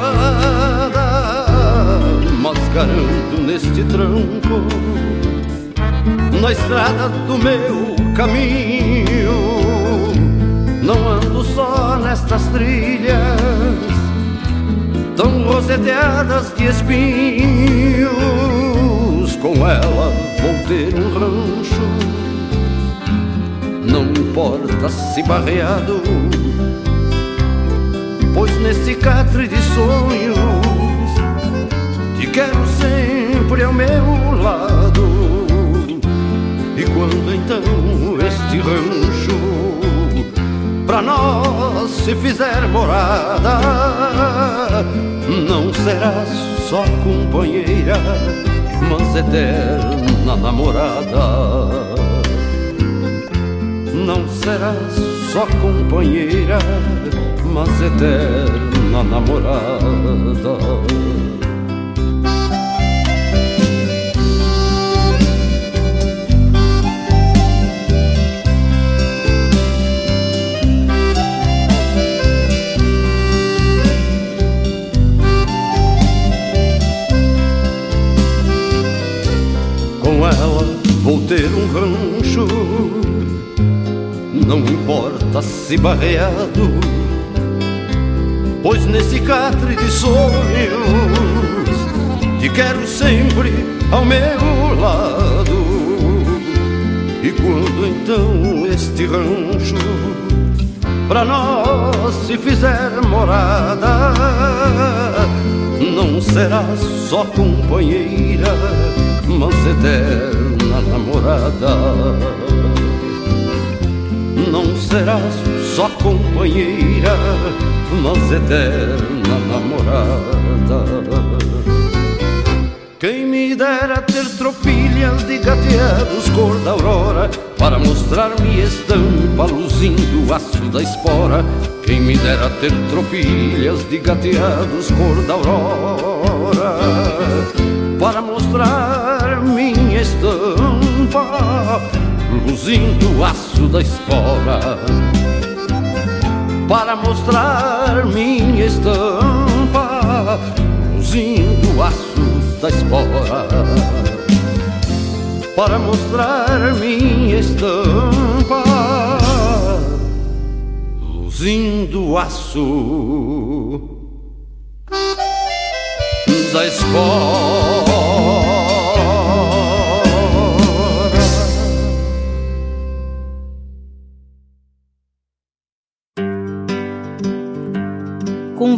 mascarando neste tranco na estrada do meu caminho. Não ando só nestas trilhas tão roseteadas de espinhos. Com ela vou ter um rancho, não importa se barreado, pois nesse catre de sonhos te quero sempre ao meu lado. E quando então este rancho pra nós se fizer morada, não será só companheira, mas eterna namorada. Não será só companheira, mas eterna namorada. Vou ter um rancho, não importa se barreado, pois nesse catre de sonhos te quero sempre ao meu lado. E quando então este rancho pra nós se fizer morada, não será só companheira, mas eterna namorada. Não serás só companheira, mas eterna namorada. Quem me dera ter tropilhas de gateados cor da aurora, para mostrar-me estampa luzindo o aço da espora. Quem me dera ter tropilhas de gateados cor da aurora, para mostrar minha estampa luzindo o aço da espora, para mostrar minha estampa luzindo o aço da espora, para mostrar minha estampa luzindo o aço da espora.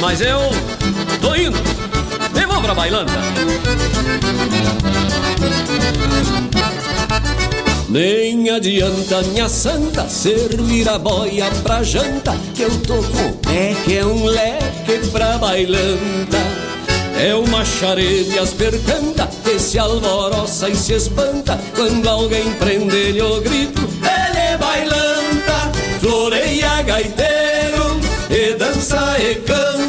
Mas eu tô indo, me vou pra bailanta. Nem adianta, minha santa, servir a boia pra janta, que eu tô com é que é um leque pra bailanta. É uma xarede aspercanta que se alvoroça e se espanta quando alguém prende-lhe o grito. Ele é bailanta, floreia gaiteiro e dança e canta,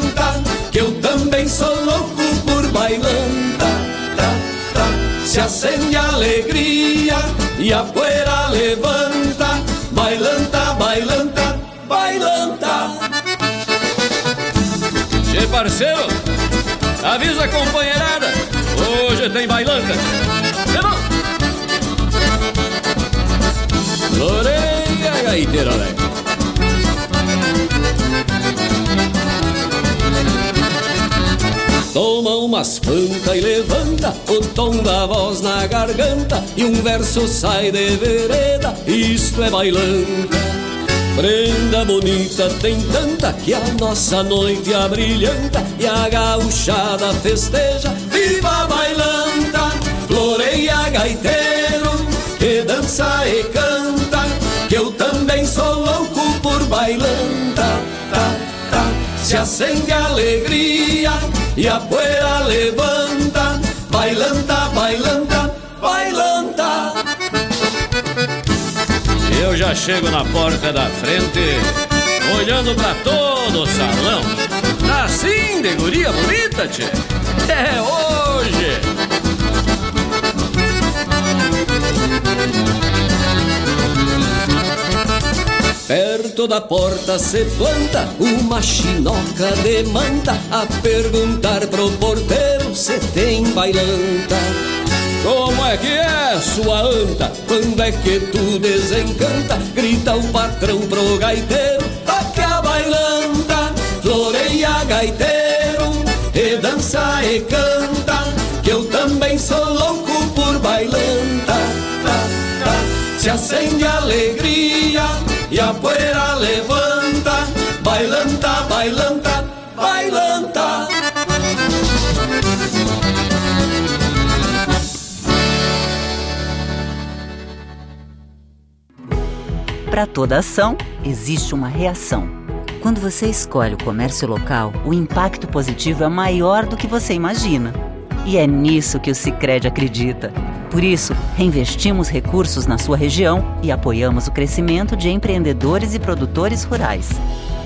que eu também sou louco por bailanta. Tá, tá. Se acende a alegria e a poeira levanta, bailanta, bailanta, bailanta. Che parceiro, avisa a companheirada, hoje tem bailanta. Demão! Floreia gaiteira, velho. umas planta e levanta o tom da voz na garganta, e um verso sai de vereda, isto é bailanta. Prenda bonita tem tanta que a nossa noite abrilhanta e a gauchada festeja, viva a bailanta. Floreia gaiteiro que dança e canta, que eu também sou louco por bailanta, tá, tá. Se acende a alegria e a poeira levanta, bailanta, bailanta, bailanta. Eu já chego na porta da frente, olhando pra todo o salão. Tá assim de guria bonita, tchê? É hoje! Perto da porta se planta uma chinoca de manta, a perguntar pro porteiro se tem bailanta. Como é que é, sua anta? Quando é que tu desencanta? Grita o patrão pro gaiteiro, toque a bailanta. Floreia gaiteiro, e dança e canta, que eu também sou louco por bailanta, tá, tá. Se acende a alegria e a poeira levanta, bailanta, bailanta, bailanta. Para toda ação, existe uma reação. Quando você escolhe o comércio local, o impacto positivo é maior do que você imagina. E é nisso que o Sicredi acredita. Por isso, reinvestimos recursos na sua região e apoiamos o crescimento de empreendedores e produtores rurais.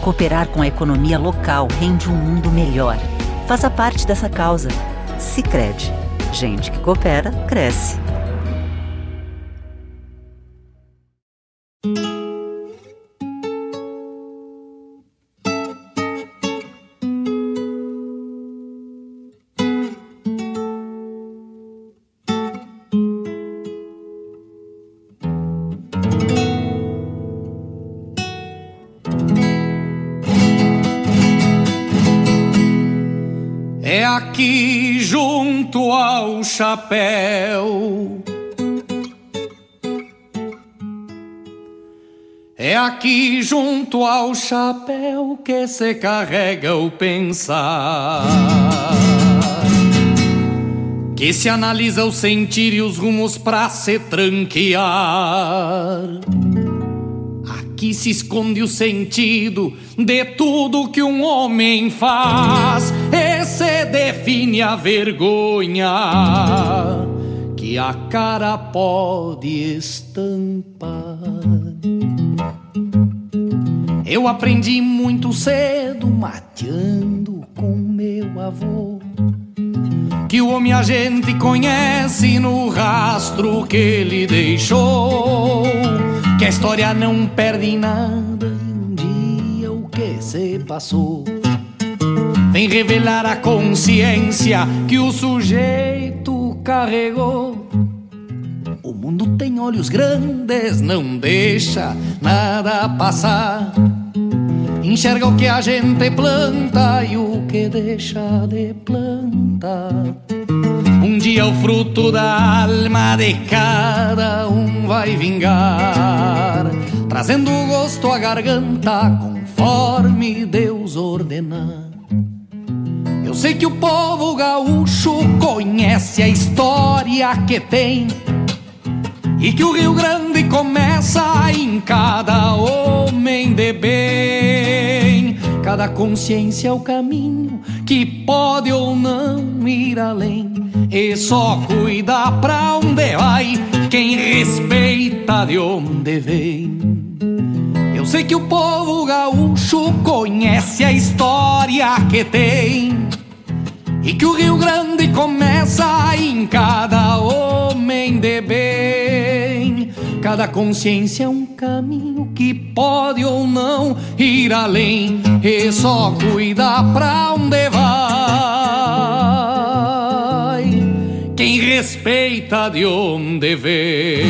Cooperar com a economia local rende um mundo melhor. Faça parte dessa causa. Sicredi. Gente que coopera, cresce. Aqui junto ao chapéu, é aqui junto ao chapéu que se carrega o pensar, que se analisa o sentir e os rumos pra se tranquear. Aqui se esconde o sentido de tudo que um homem faz. Se define a vergonha que a cara pode estampar. Eu aprendi muito cedo, mateando com meu avô, que o homem a gente conhece no rastro que ele deixou, que a história não perde nada e um dia o que se passou vem revelar a consciência que o sujeito carregou. O mundo tem olhos grandes, não deixa nada passar. Enxerga o que a gente planta e o que deixa de plantar. Um dia o fruto da alma de cada um vai vingar, trazendo gosto à garganta conforme Deus ordenar. Eu sei que o povo gaúcho conhece a história que tem e que o Rio Grande começa em cada homem de bem. Cada consciência é o caminho que pode ou não ir além, e só cuida pra onde vai quem respeita de onde vem. Eu sei que o povo gaúcho conhece a história que tem e que o Rio Grande começa em cada homem de bem. Cada consciência é um caminho que pode ou não ir além, e só cuida pra onde vai quem respeita de onde vem.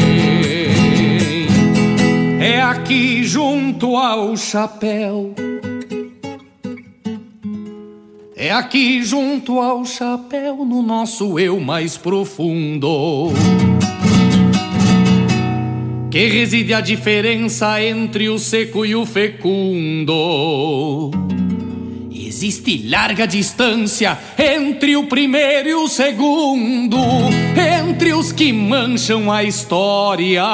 É aqui junto ao chapéu, É aqui junto ao chapéu, no nosso eu mais profundo, que reside a diferença entre o seco e o fecundo. Existe larga distância entre o primeiro e o segundo, entre os que mancham a história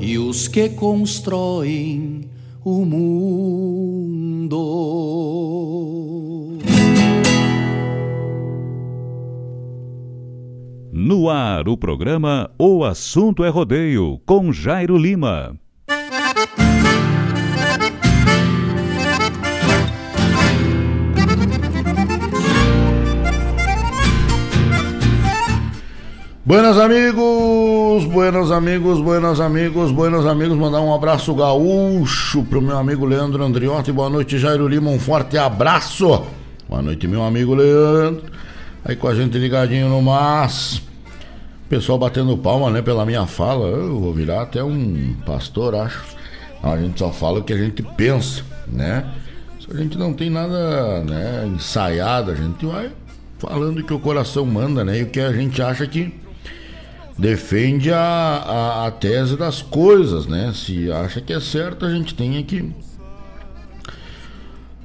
e os que constroem o mundo. No ar, o programa O Assunto é Rodeio, com Jairo Lima. Buenos amigos, buenos amigos, buenos amigos, buenos amigos. Mandar um abraço gaúcho pro meu amigo Leandro Andriotti. Boa noite, Jairo Lima, um forte abraço. Boa noite, meu amigo Leandro. Aí com a gente ligadinho no mas. Pessoal batendo palma, né, pela minha fala. Eu vou virar até um pastor, acho. A gente só fala o que a gente pensa, né? A gente não tem nada, né, ensaiado. A gente vai falando o que o coração manda, né? E o que a gente acha que defende a, a, a tese das coisas, né? Se acha que é certo, a gente tem que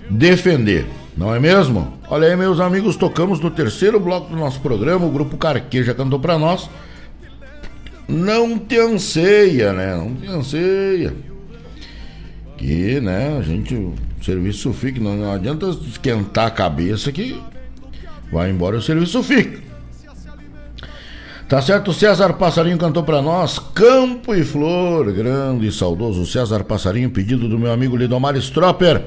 defender, não é mesmo? Olha aí, meus amigos, tocamos no terceiro bloco do nosso programa. O Grupo Carqueja cantou pra nós Não Te Anseia, né? Não Te Anseia, que, né, a gente, o serviço fica. Não, não adianta esquentar a cabeça que vai embora e o serviço fica. Tá certo, César Passarinho cantou pra nós Campo e Flor, grande e saudoso César Passarinho, pedido do meu amigo Lidomar Stropper.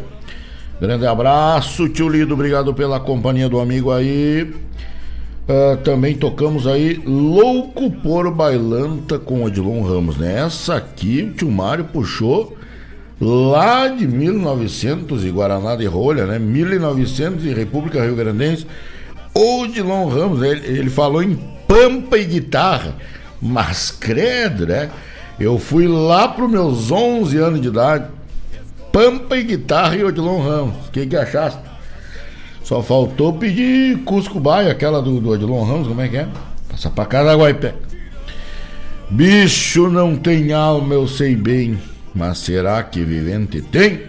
Grande abraço, tio Lido, obrigado pela companhia do amigo aí. Uh, também tocamos aí Louco por Bailanta com Odilon Ramos, né? Essa aqui o tio Mário puxou lá de mil e novecentos e Guaraná de Rolha, né? mil e novecentos e República Rio-Grandense. Odilon Ramos, ele, ele falou em pampa e guitarra, mas credo, né? Eu fui lá pros meus onze anos de idade, pampa e guitarra e Odilon Ramos. O que que achaste? Só faltou pedir Cusco Baia, aquela do, do Odilon Ramos, como é que é? Passa pra cá da Guaipé. Bicho não tem alma, eu sei bem, mas será que vivente tem?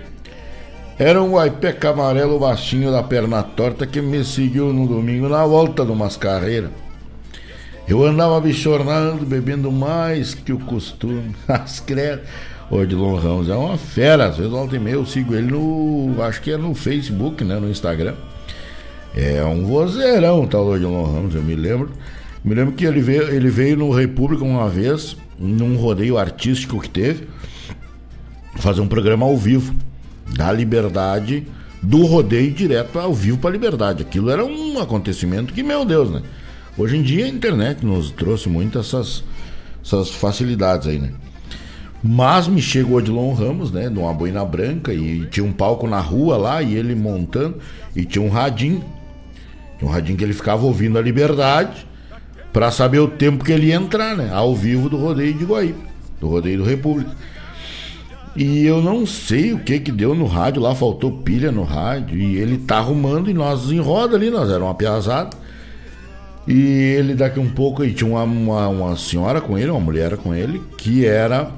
Era um guaipé amarelo baixinho da perna torta que me seguiu no domingo na volta de umas carreiras. Eu andava bichornando, bebendo mais que o costume. As credas. Odilon Ramos é uma fera. Às vezes, volta e meia, eu sigo ele no... acho que é no Facebook, né? No Instagram. É um vozeirão, tal, tá, Odilon Ramos, eu me lembro. Me lembro que ele veio, ele veio no República uma vez, num rodeio artístico que teve, fazer um programa ao vivo. Da Liberdade, do rodeio direto ao vivo pra Liberdade. Aquilo era um acontecimento que, meu Deus, né? Hoje em dia a internet nos trouxe muitas essas, essas facilidades aí, né? Mas me chegou Odilon Ramos, né? De uma boina branca, e tinha um palco na rua lá, e ele montando, e tinha um radinho. Tinha um radinho que ele ficava ouvindo a Liberdade pra saber o tempo que ele ia entrar, né? Ao vivo do rodeio de Guaíba, do rodeio do República. E eu não sei o que que deu no rádio lá, faltou pilha no rádio, e ele tá arrumando e nós em roda ali, nós era uma piazada. E ele daqui um pouco, e tinha uma, uma, uma senhora com ele, uma mulher com ele, que era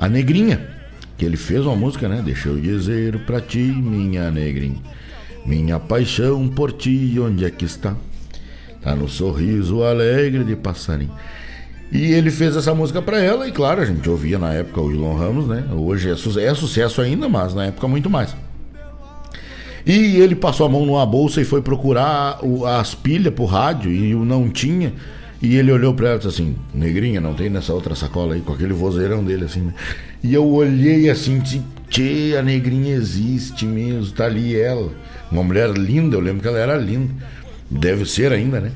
a Negrinha, que ele fez uma música, né? Deixa eu dizer pra ti, minha negrinha, minha paixão por ti, onde é que está? Tá no sorriso alegre de passarinho. E ele fez essa música pra ela, e claro, a gente ouvia na época o Odilon Ramos, né? Hoje é, su- é sucesso ainda, mas na época muito mais. E ele passou a mão numa bolsa e foi procurar o, as pilhas pro rádio, e o não tinha. E ele olhou pra ela e disse assim: Negrinha, não tem nessa outra sacola aí? Com aquele vozeirão dele assim, né? E eu olhei assim, disse: Tchê, a Negrinha existe mesmo, tá ali ela. Uma mulher linda, eu lembro que ela era linda. Deve ser ainda, né?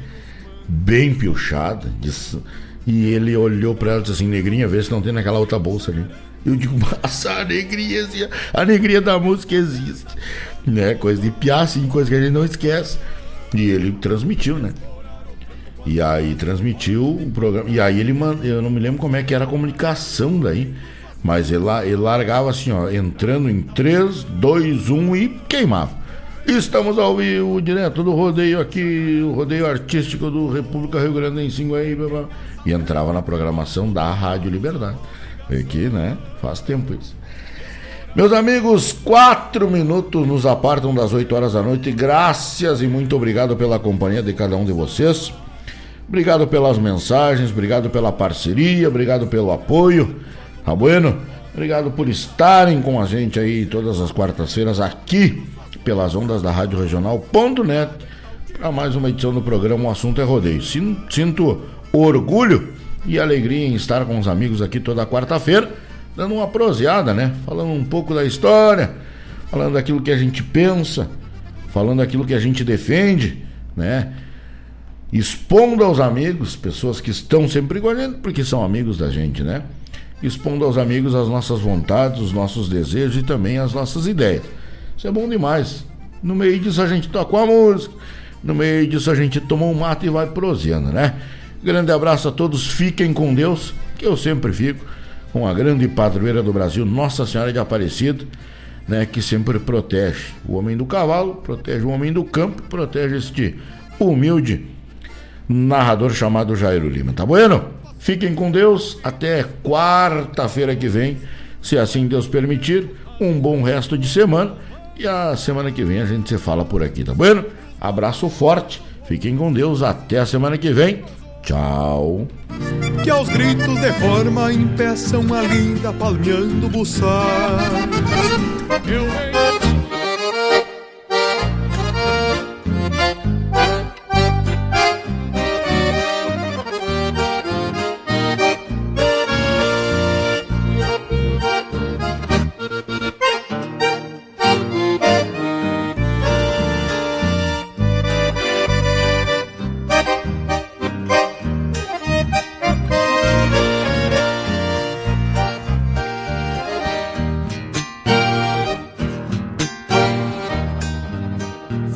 Bem piochada, disse. E ele olhou pra ela e disse assim: Negrinha, vê se não tem naquela outra bolsa ali. Eu digo, mas a alegria, a alegria da música existe, né? Coisa de piá, assim, coisa que a gente não esquece. E ele transmitiu, né? E aí transmitiu o programa. E aí ele, eu não me lembro como é que era a comunicação daí, mas ele, ele largava assim, ó, entrando em três, dois, um e queimava. Estamos ao vivo, direto do rodeio aqui, o rodeio artístico do República Rio-Grandense em Guaíba. E entrava na programação da Rádio Liberdade. Aqui, né? Faz tempo isso. Meus amigos, quatro minutos nos apartam das oito horas da noite. Graças e muito obrigado pela companhia de cada um de vocês. Obrigado pelas mensagens, obrigado pela parceria, obrigado pelo apoio. Tá bueno? Obrigado por estarem com a gente aí todas as quartas-feiras aqui pelas ondas da Rádio Regional ponto net para mais uma edição do programa O Assunto é Rodeio. Sinto orgulho e alegria em estar com os amigos aqui toda quarta-feira, dando uma proseada, né? Falando um pouco da história, falando daquilo que a gente pensa, falando daquilo que a gente defende, né? Expondo aos amigos, pessoas que estão sempre igualando, porque são amigos da gente, né? Expondo aos amigos as nossas vontades, os nossos desejos e também as nossas ideias. Isso é bom demais. No meio disso a gente toca uma música, no meio disso a gente toma um mato e vai proseando, né? Grande abraço a todos, fiquem com Deus, que eu sempre fico com a grande padroeira do Brasil, Nossa Senhora de Aparecida, né, que sempre protege o homem do cavalo, protege o homem do campo, protege este humilde narrador chamado Jairo Lima, tá bueno? Fiquem com Deus, até quarta-feira que vem, se assim Deus permitir, um bom resto de semana, e a semana que vem a gente se fala por aqui, tá bueno? Abraço forte, fiquem com Deus, até a semana que vem. Tchau. Que aos gritos de forma impeçam a linda palmeando buçar. Eu...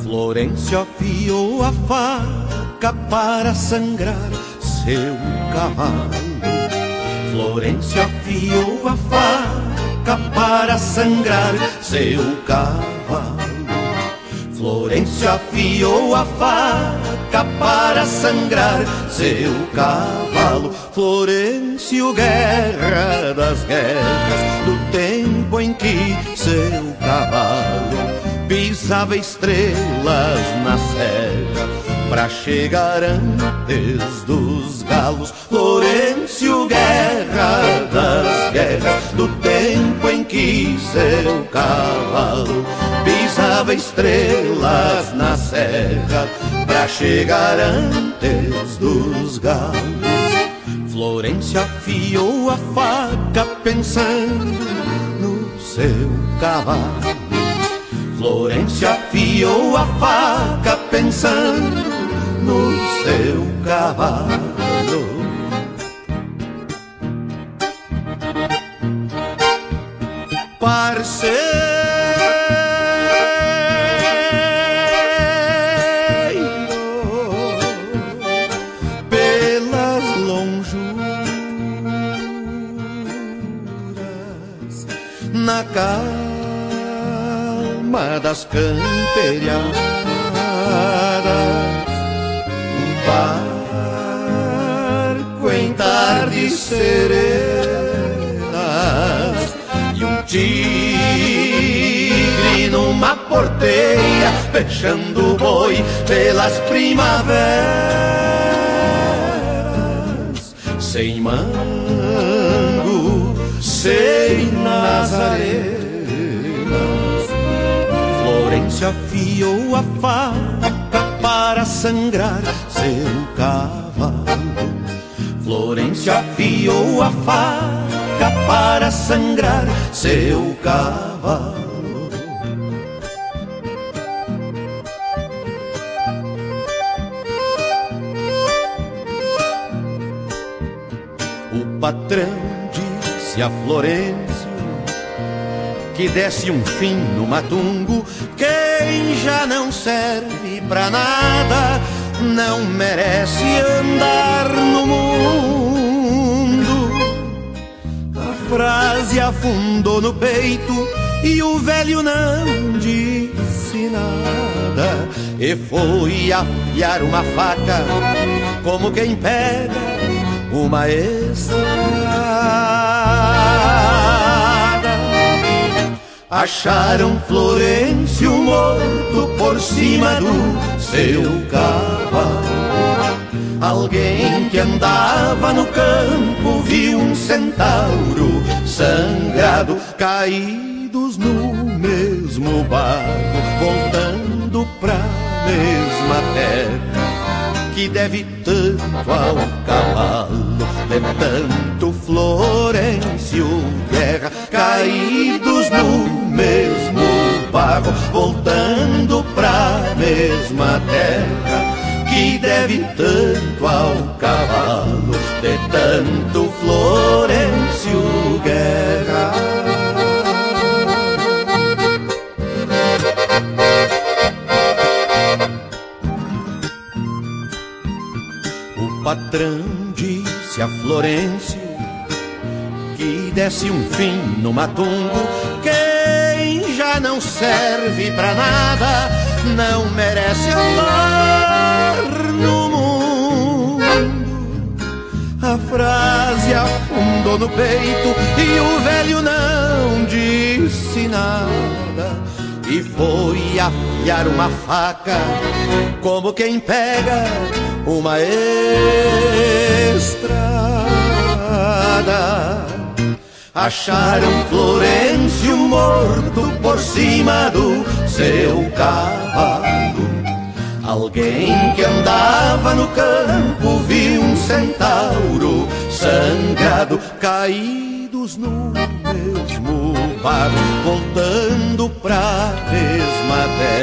Florencio afiou a faca para sangrar seu cavalo. Florencio afiou a faca para sangrar seu cavalo. Florencio afiou a faca para sangrar seu cavalo. Florencio, guerra das guerras, do tempo em que seu cavalo pisava estrelas na serra pra chegar antes dos galos. Florencio, guerra das guerras, do tempo em que seu cavalo pisava estrelas na serra pra chegar antes dos galos. Florencio afiou a faca pensando no seu cavalo. Florencio afiou a faca pensando no seu cavalo. Parceiro, pelas lonjuras na casa das camperiadas, um barco em tardes serenas e um tigre numa porteira fechando o boi pelas primaveras, sem mango, sem Nazaré. Florencio afiou a faca para sangrar seu cavalo. Florencio afiou a faca para sangrar seu cavalo. O patrão disse a Florencio que desse um fim no matungo. Quem já não serve pra nada não merece andar no mundo. A frase afundou no peito e o velho não disse refinada, e foi afiar uma faca como quem pega uma estrada. Acharam Florencio morto por cima do seu cavalo. Alguém que andava no campo viu um centauro sangrado, caídos no mesmo barco, voltando pra mesma terra que deve tanto ao cavalo de tanto Florencio Guerra. Caídos no mesmo barco, voltando pra mesma terra que deve tanto ao cavalo de tanto Florencio Guerra. O patrão disse a Florencio que desse um fim no matungo. Quem já não serve pra nada não merece andar no mundo. A frase afundou no peito e o velho não disse nada, e foi afiar uma faca como quem pega uma estrada. Acharam Florencio morto por cima do seu cavalo. Alguém que andava no campo viu um centauro sangrado, caídos no mesmo barco, voltando pra mesma terra